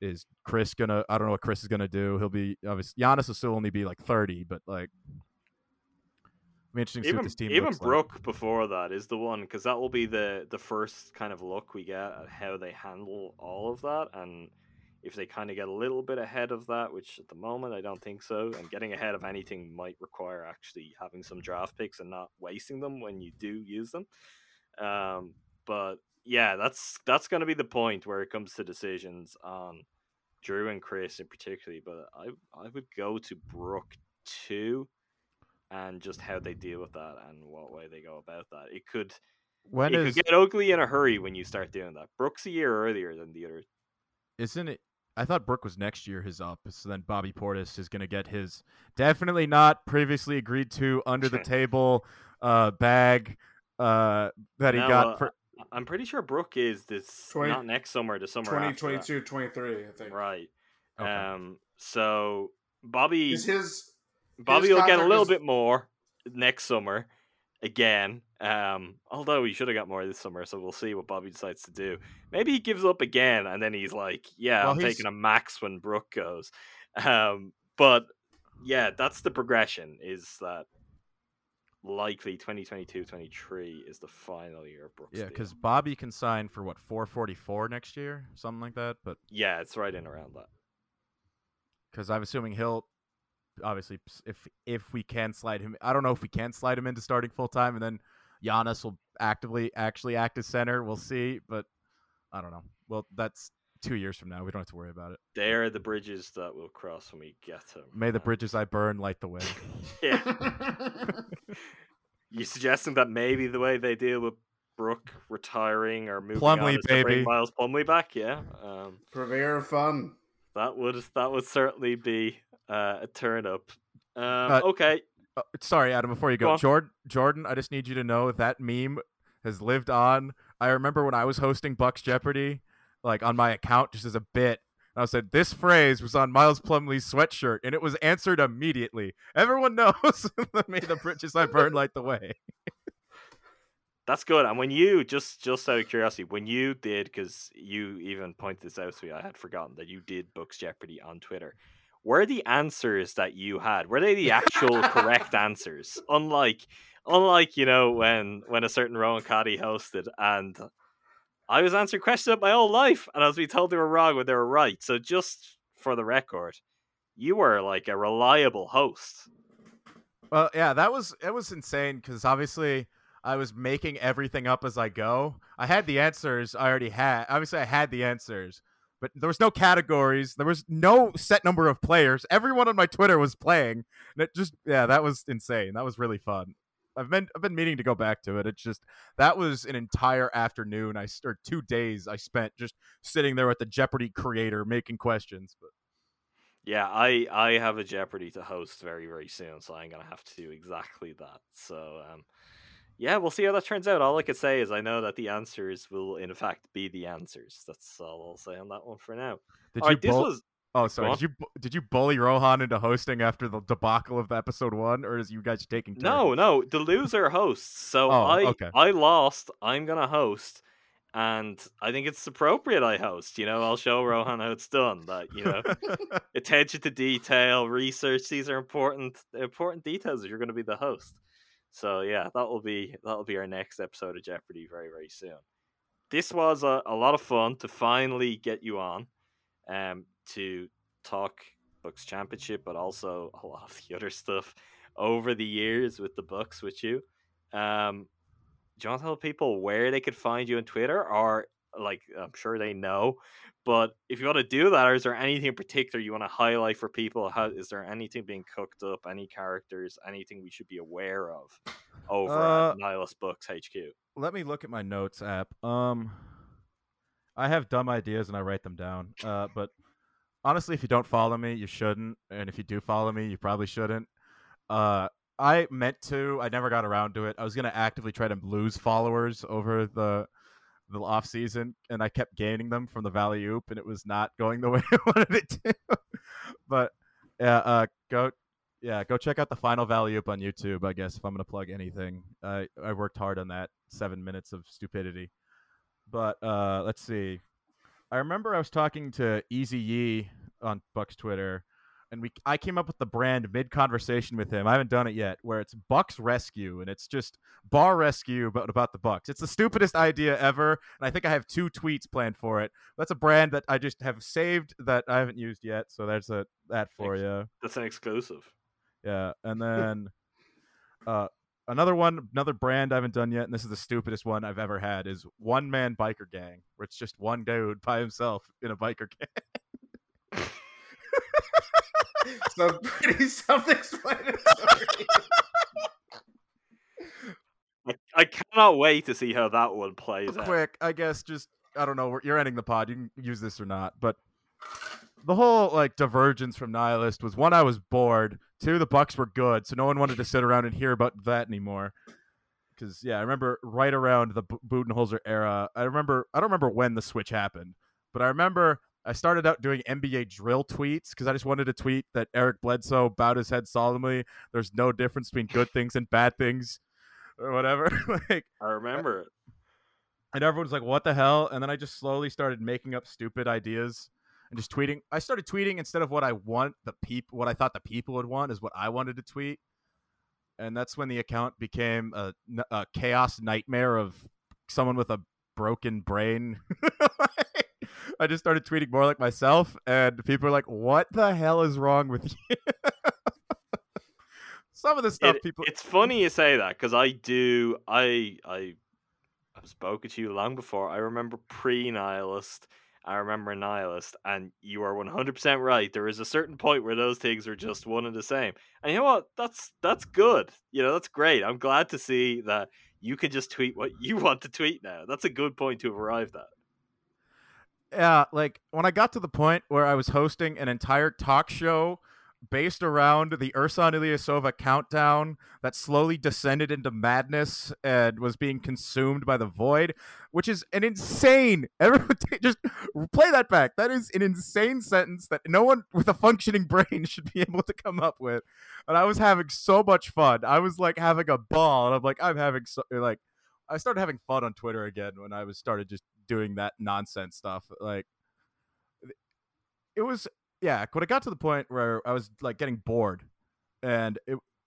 is Chris gonna? I don't know what Chris is gonna do. He'll be obviously Giannis will still only be like 30, but like, it'll be interesting to see what this team looks like. Even Brook before that is the one, because that will be the first kind of look we get at how they handle all of that, and if they kind of get a little bit ahead of that, which at the moment I don't think so, and getting ahead of anything might require actually having some draft picks and not wasting them when you do use them. But yeah, that's going to be the point where it comes to decisions on Drew and Chris in particular. But I would go to Brook too, and just how they deal with that and what way they go about that. It could get ugly in a hurry when you start doing that. Brook's a year earlier than the other. Isn't it? I thought Brook was next year his up, so then Bobby Portis is going to get his definitely not previously agreed to under the table bag that he got. I'm pretty sure Brook is this 20, not next summer, the summer 2022, 23, I think. Right. Okay. So Bobby is Bobby will get a little bit more next summer again. Although he should have got more this summer, so we'll see what Bobby decides to do. Maybe he gives up again, and then he's like, yeah, well, taking a max when Brook goes. But yeah, that's the progression, is that likely 2022-23 is the final year of Brook's. Yeah, because Bobby can sign for what, 444 next year, something like that. But yeah, it's right in around that. Because I'm assuming he'll obviously if we can slide him, I don't know if we can slide him into starting full time, and then Giannis will actually act as center. We'll see, but I don't know. Well, that's 2 years from now. We don't have to worry about it. There are the bridges that we'll cross when we get him. May the bridges I burn light the way. Yeah. You suggesting that maybe the way they deal with Brook retiring or moving Plumlee, baby. Bring Miles Plumlee back, yeah. Purveyor of fun. That would certainly be a turn up. Okay. Sorry, Adam. Before you go, Jordan, I just need you to know that meme has lived on. I remember when I was hosting Bucks Jeopardy, like on my account, just as a bit. And I said, this phrase was on Miles Plumlee's sweatshirt, and it was answered immediately. Everyone knows, may the bridges I burn light the way. That's good. And when you, just out of curiosity, when you did, because you even pointed this out to me, I had forgotten that you did Bucks Jeopardy on Twitter. Were the answers that you had, were they the actual correct answers? Unlike, you know, when a certain Rowan Cody hosted and I was answering questions of my whole life and I was being told they were wrong when they were right. So just for the record, you were like a reliable host. Well, yeah, that was insane because obviously I was making everything up as I go. I had the answers I already had. Obviously, I had the answers, but there was no categories. There was no set number of players. Everyone on my Twitter was playing. And it just, yeah, that was insane. That was really fun. I've been meaning to go back to it. It's just, that was an entire afternoon. 2 days I spent just sitting there with the Jeopardy creator making questions. But yeah, I have a Jeopardy to host very, very soon. So I'm going to have to do exactly that. So, yeah, we'll see how that turns out. All I could say is I know that the answers will, in fact, be the answers. That's all I'll say on that one for now. Did you bully Rohan into hosting after the debacle of episode one, or is you guys taking turns? No, the loser hosts. So I lost. I'm gonna host, and I think it's appropriate I host. You know, I'll show Rohan how it's done. That, you know, attention to detail, research. These are important details if you're going to be the host. So yeah, that'll be our next episode of Jeopardy very, very soon. This was a lot of fun to finally get you on to talk Bucks Championship, but also a lot of the other stuff over the years with the Bucks with you. Do you want to tell people where they could find you on Twitter? Or, like, I'm sure they know, but if you want to do that, or is there anything in particular you want to highlight for people? Is there anything being cooked up, any characters, anything we should be aware of over at Nihilist Books HQ? Let me look at my notes app. I have dumb ideas and I write them down. But honestly, if you don't follow me, you shouldn't. And if you do follow me, you probably shouldn't. I meant to. I never got around to it. I was going to actively try to lose followers over the off season, and I kept gaining them from the Valley Oop, and it was not going the way I wanted it to. But yeah, go check out the final Valley Oop on YouTube. I guess if I'm gonna plug anything, I worked hard on that 7 minutes of stupidity. But let's see. I remember I was talking to Easy Yee on Bucks Twitter, and I came up with the brand mid-conversation with him. I haven't done it yet, where it's Bucks Rescue, and it's just Bar Rescue, but about the Bucks. It's the stupidest idea ever, and I think I have 2 tweets planned for it. That's a brand that I just have saved that I haven't used yet, so there's that for you. That's an exclusive. Yeah, and then another brand I haven't done yet, and this is the stupidest one I've ever had, is One Man Biker Gang, where it's just one dude by himself in a biker gang. So pretty self-explanatory. I cannot wait to see how that one plays out. Quick, I guess, just, I don't know, you're ending the pod, you can use this or not, but the whole, like, divergence from Nihilist was, 1, I was bored, 2, the Bucks were good, so no one wanted to sit around and hear about that anymore. Because, yeah, I remember right around the Budenholzer era, I don't remember when the switch happened, but I remember I started out doing NBA drill tweets because I just wanted to tweet that Eric Bledsoe bowed his head solemnly. There's no difference between good things and bad things or whatever. Like, I remember it. And everyone's like, what the hell? And then I just slowly started making up stupid ideas and just tweeting. I started tweeting instead of what I thought the people would want is what I wanted to tweet. And that's when the account became a chaos nightmare of someone with a broken brain. I just started tweeting more like myself, and people are like, what the hell is wrong with you? Some of the stuff people... It's funny you say that, because I do... I've spoken to you long before. I remember pre-Nihilist. I remember Nihilist. And you are 100% right. There is a certain point where those things are just one and the same. And you know what? That's good. You know, that's great. I'm glad to see that you can just tweet what you want to tweet now. That's a good point to have arrived at. Yeah, like, when I got to the point where I was hosting an entire talk show based around the Ersan Ilyasova countdown that slowly descended into madness and was being consumed by the void, which is an insane... Everyone just play that back. That is an insane sentence that no one with a functioning brain should be able to come up with. And I was having so much fun. I was, like, having a ball. And I'm like, I'm having... so like, I started having fun on Twitter again when I was started just doing that nonsense stuff. Like, it was... Yeah, when it got to the point where I was like getting bored, and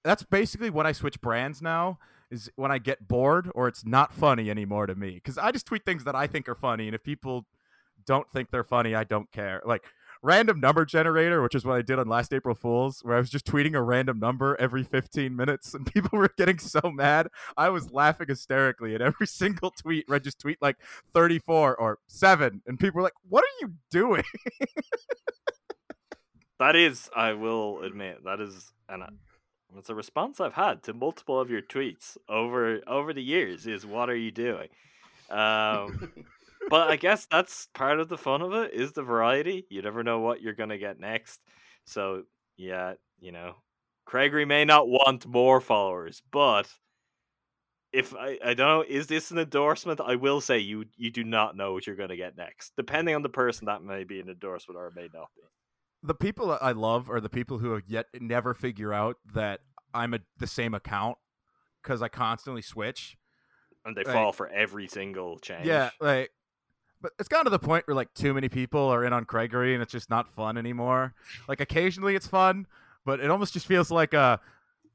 that's basically when I switch brands now, is when I get bored or it's not funny anymore to me, because I just tweet things that I think are funny, and if people don't think they're funny, I don't care. Like random number generator, which is what I did on last April Fool's, where I was just tweeting a random number every 15 minutes, and people were getting so mad. I was laughing hysterically at every single tweet where I just tweet like 34 or 7, and people were like, what are you doing? That is, I will admit, that is, and it's a response I've had to multiple of your tweets over the years, is what are you doing? But I guess that's part of the fun of it, is the variety. You never know what you're going to get next. So, yeah, you know, Craigory may not want more followers, but if I don't know, is this an endorsement? I will say you do not know what you're going to get next. Depending on the person, that may be an endorsement or it may not be. The people I love are the people who have yet never figure out that I'm the same account, because I constantly switch, and they like, fall for every single change. Yeah, like, but it's gotten to the point where like too many people are in on Craigory, and it's just not fun anymore. Like occasionally it's fun, but it almost just feels like a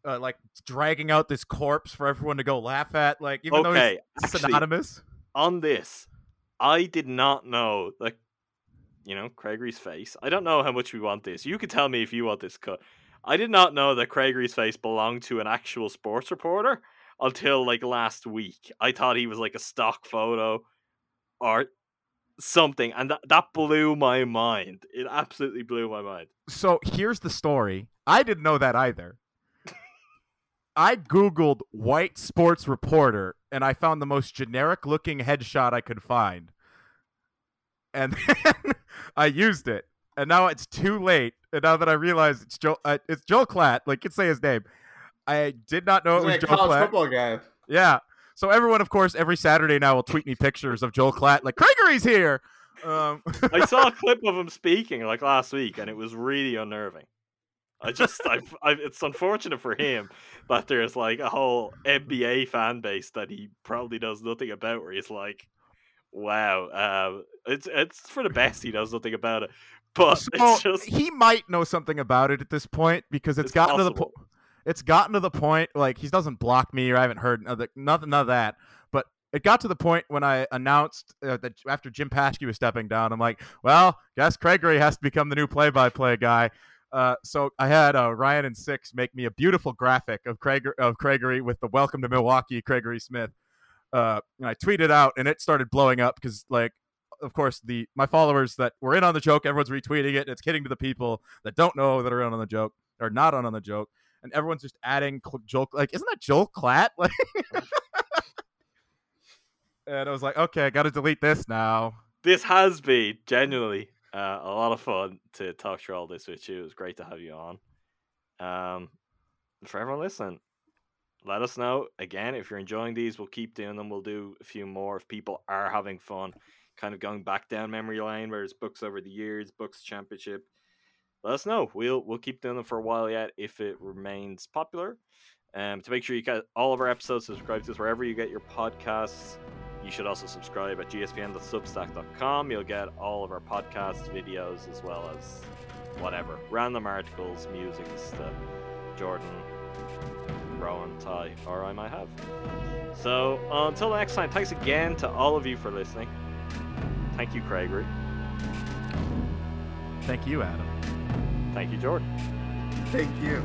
like dragging out this corpse for everyone to go laugh at. Like even though it's synonymous. On this, I did not know like. You know, Craigory's face. I don't know how much we want this. You could tell me if you want this cut. I did not know that Craigory's face belonged to an actual sports reporter until like last week. I thought he was like a stock photo or something. And that blew my mind. It absolutely blew my mind. So here's the story. I didn't know that either. I Googled white sports reporter and I found the most generic looking headshot I could find. And then I used it, and now it's too late. And now that I realize it's Joel Klatt. Like, you say his name. I did not know it was Joel Klatt. College football guy. Yeah. So everyone, of course, every Saturday now will tweet me pictures of Joel Klatt. Like, Craigory's here. I saw a clip of him speaking like last week, and it was really unnerving. It's unfortunate for him that there's like a whole NBA fan base that he probably knows nothing about. Where he's like. Wow, it's for the best he knows nothing about it, but so it's just... he might know something about it at this point, because it's gotten possible. It's gotten to the point like he doesn't block me or I haven't heard nothing of that, but it got to the point when I announced that after Jim Paschke was stepping down, I'm like, well, guess Craigory has to become the new play-by-play guy. So I had Ryan and Six make me a beautiful graphic of Craigory with the welcome to Milwaukee, Craigory Smith. And I tweeted out, and it started blowing up because, like, of course, my followers that were in on the joke, everyone's retweeting it, and it's hitting to the people that don't know that are in on the joke or not on the joke, and everyone's just adding joke. Like, isn't that Joel Klatt? Like, and I was like, okay, I got to delete this now. This has been genuinely a lot of fun to talk through all this with you. It was great to have you on. For everyone listening. Let us know. Again, if you're enjoying these, we'll keep doing them. We'll do a few more if people are having fun. Kind of going back down memory lane, where it's books over the years, books championship. Let us know. We'll keep doing them for a while yet if it remains popular. To make sure you get all of our episodes, subscribe to us wherever you get your podcasts. You should also subscribe at gspn.substack.com. You'll get all of our podcasts, videos, as well as whatever. Random articles, music, stuff. Jordan... Rowan, Ty, or I might have. So until next time, thanks again to all of you for listening. Thank you, Craigory. Thank you, Adam. Thank you, Jordan. Thank you.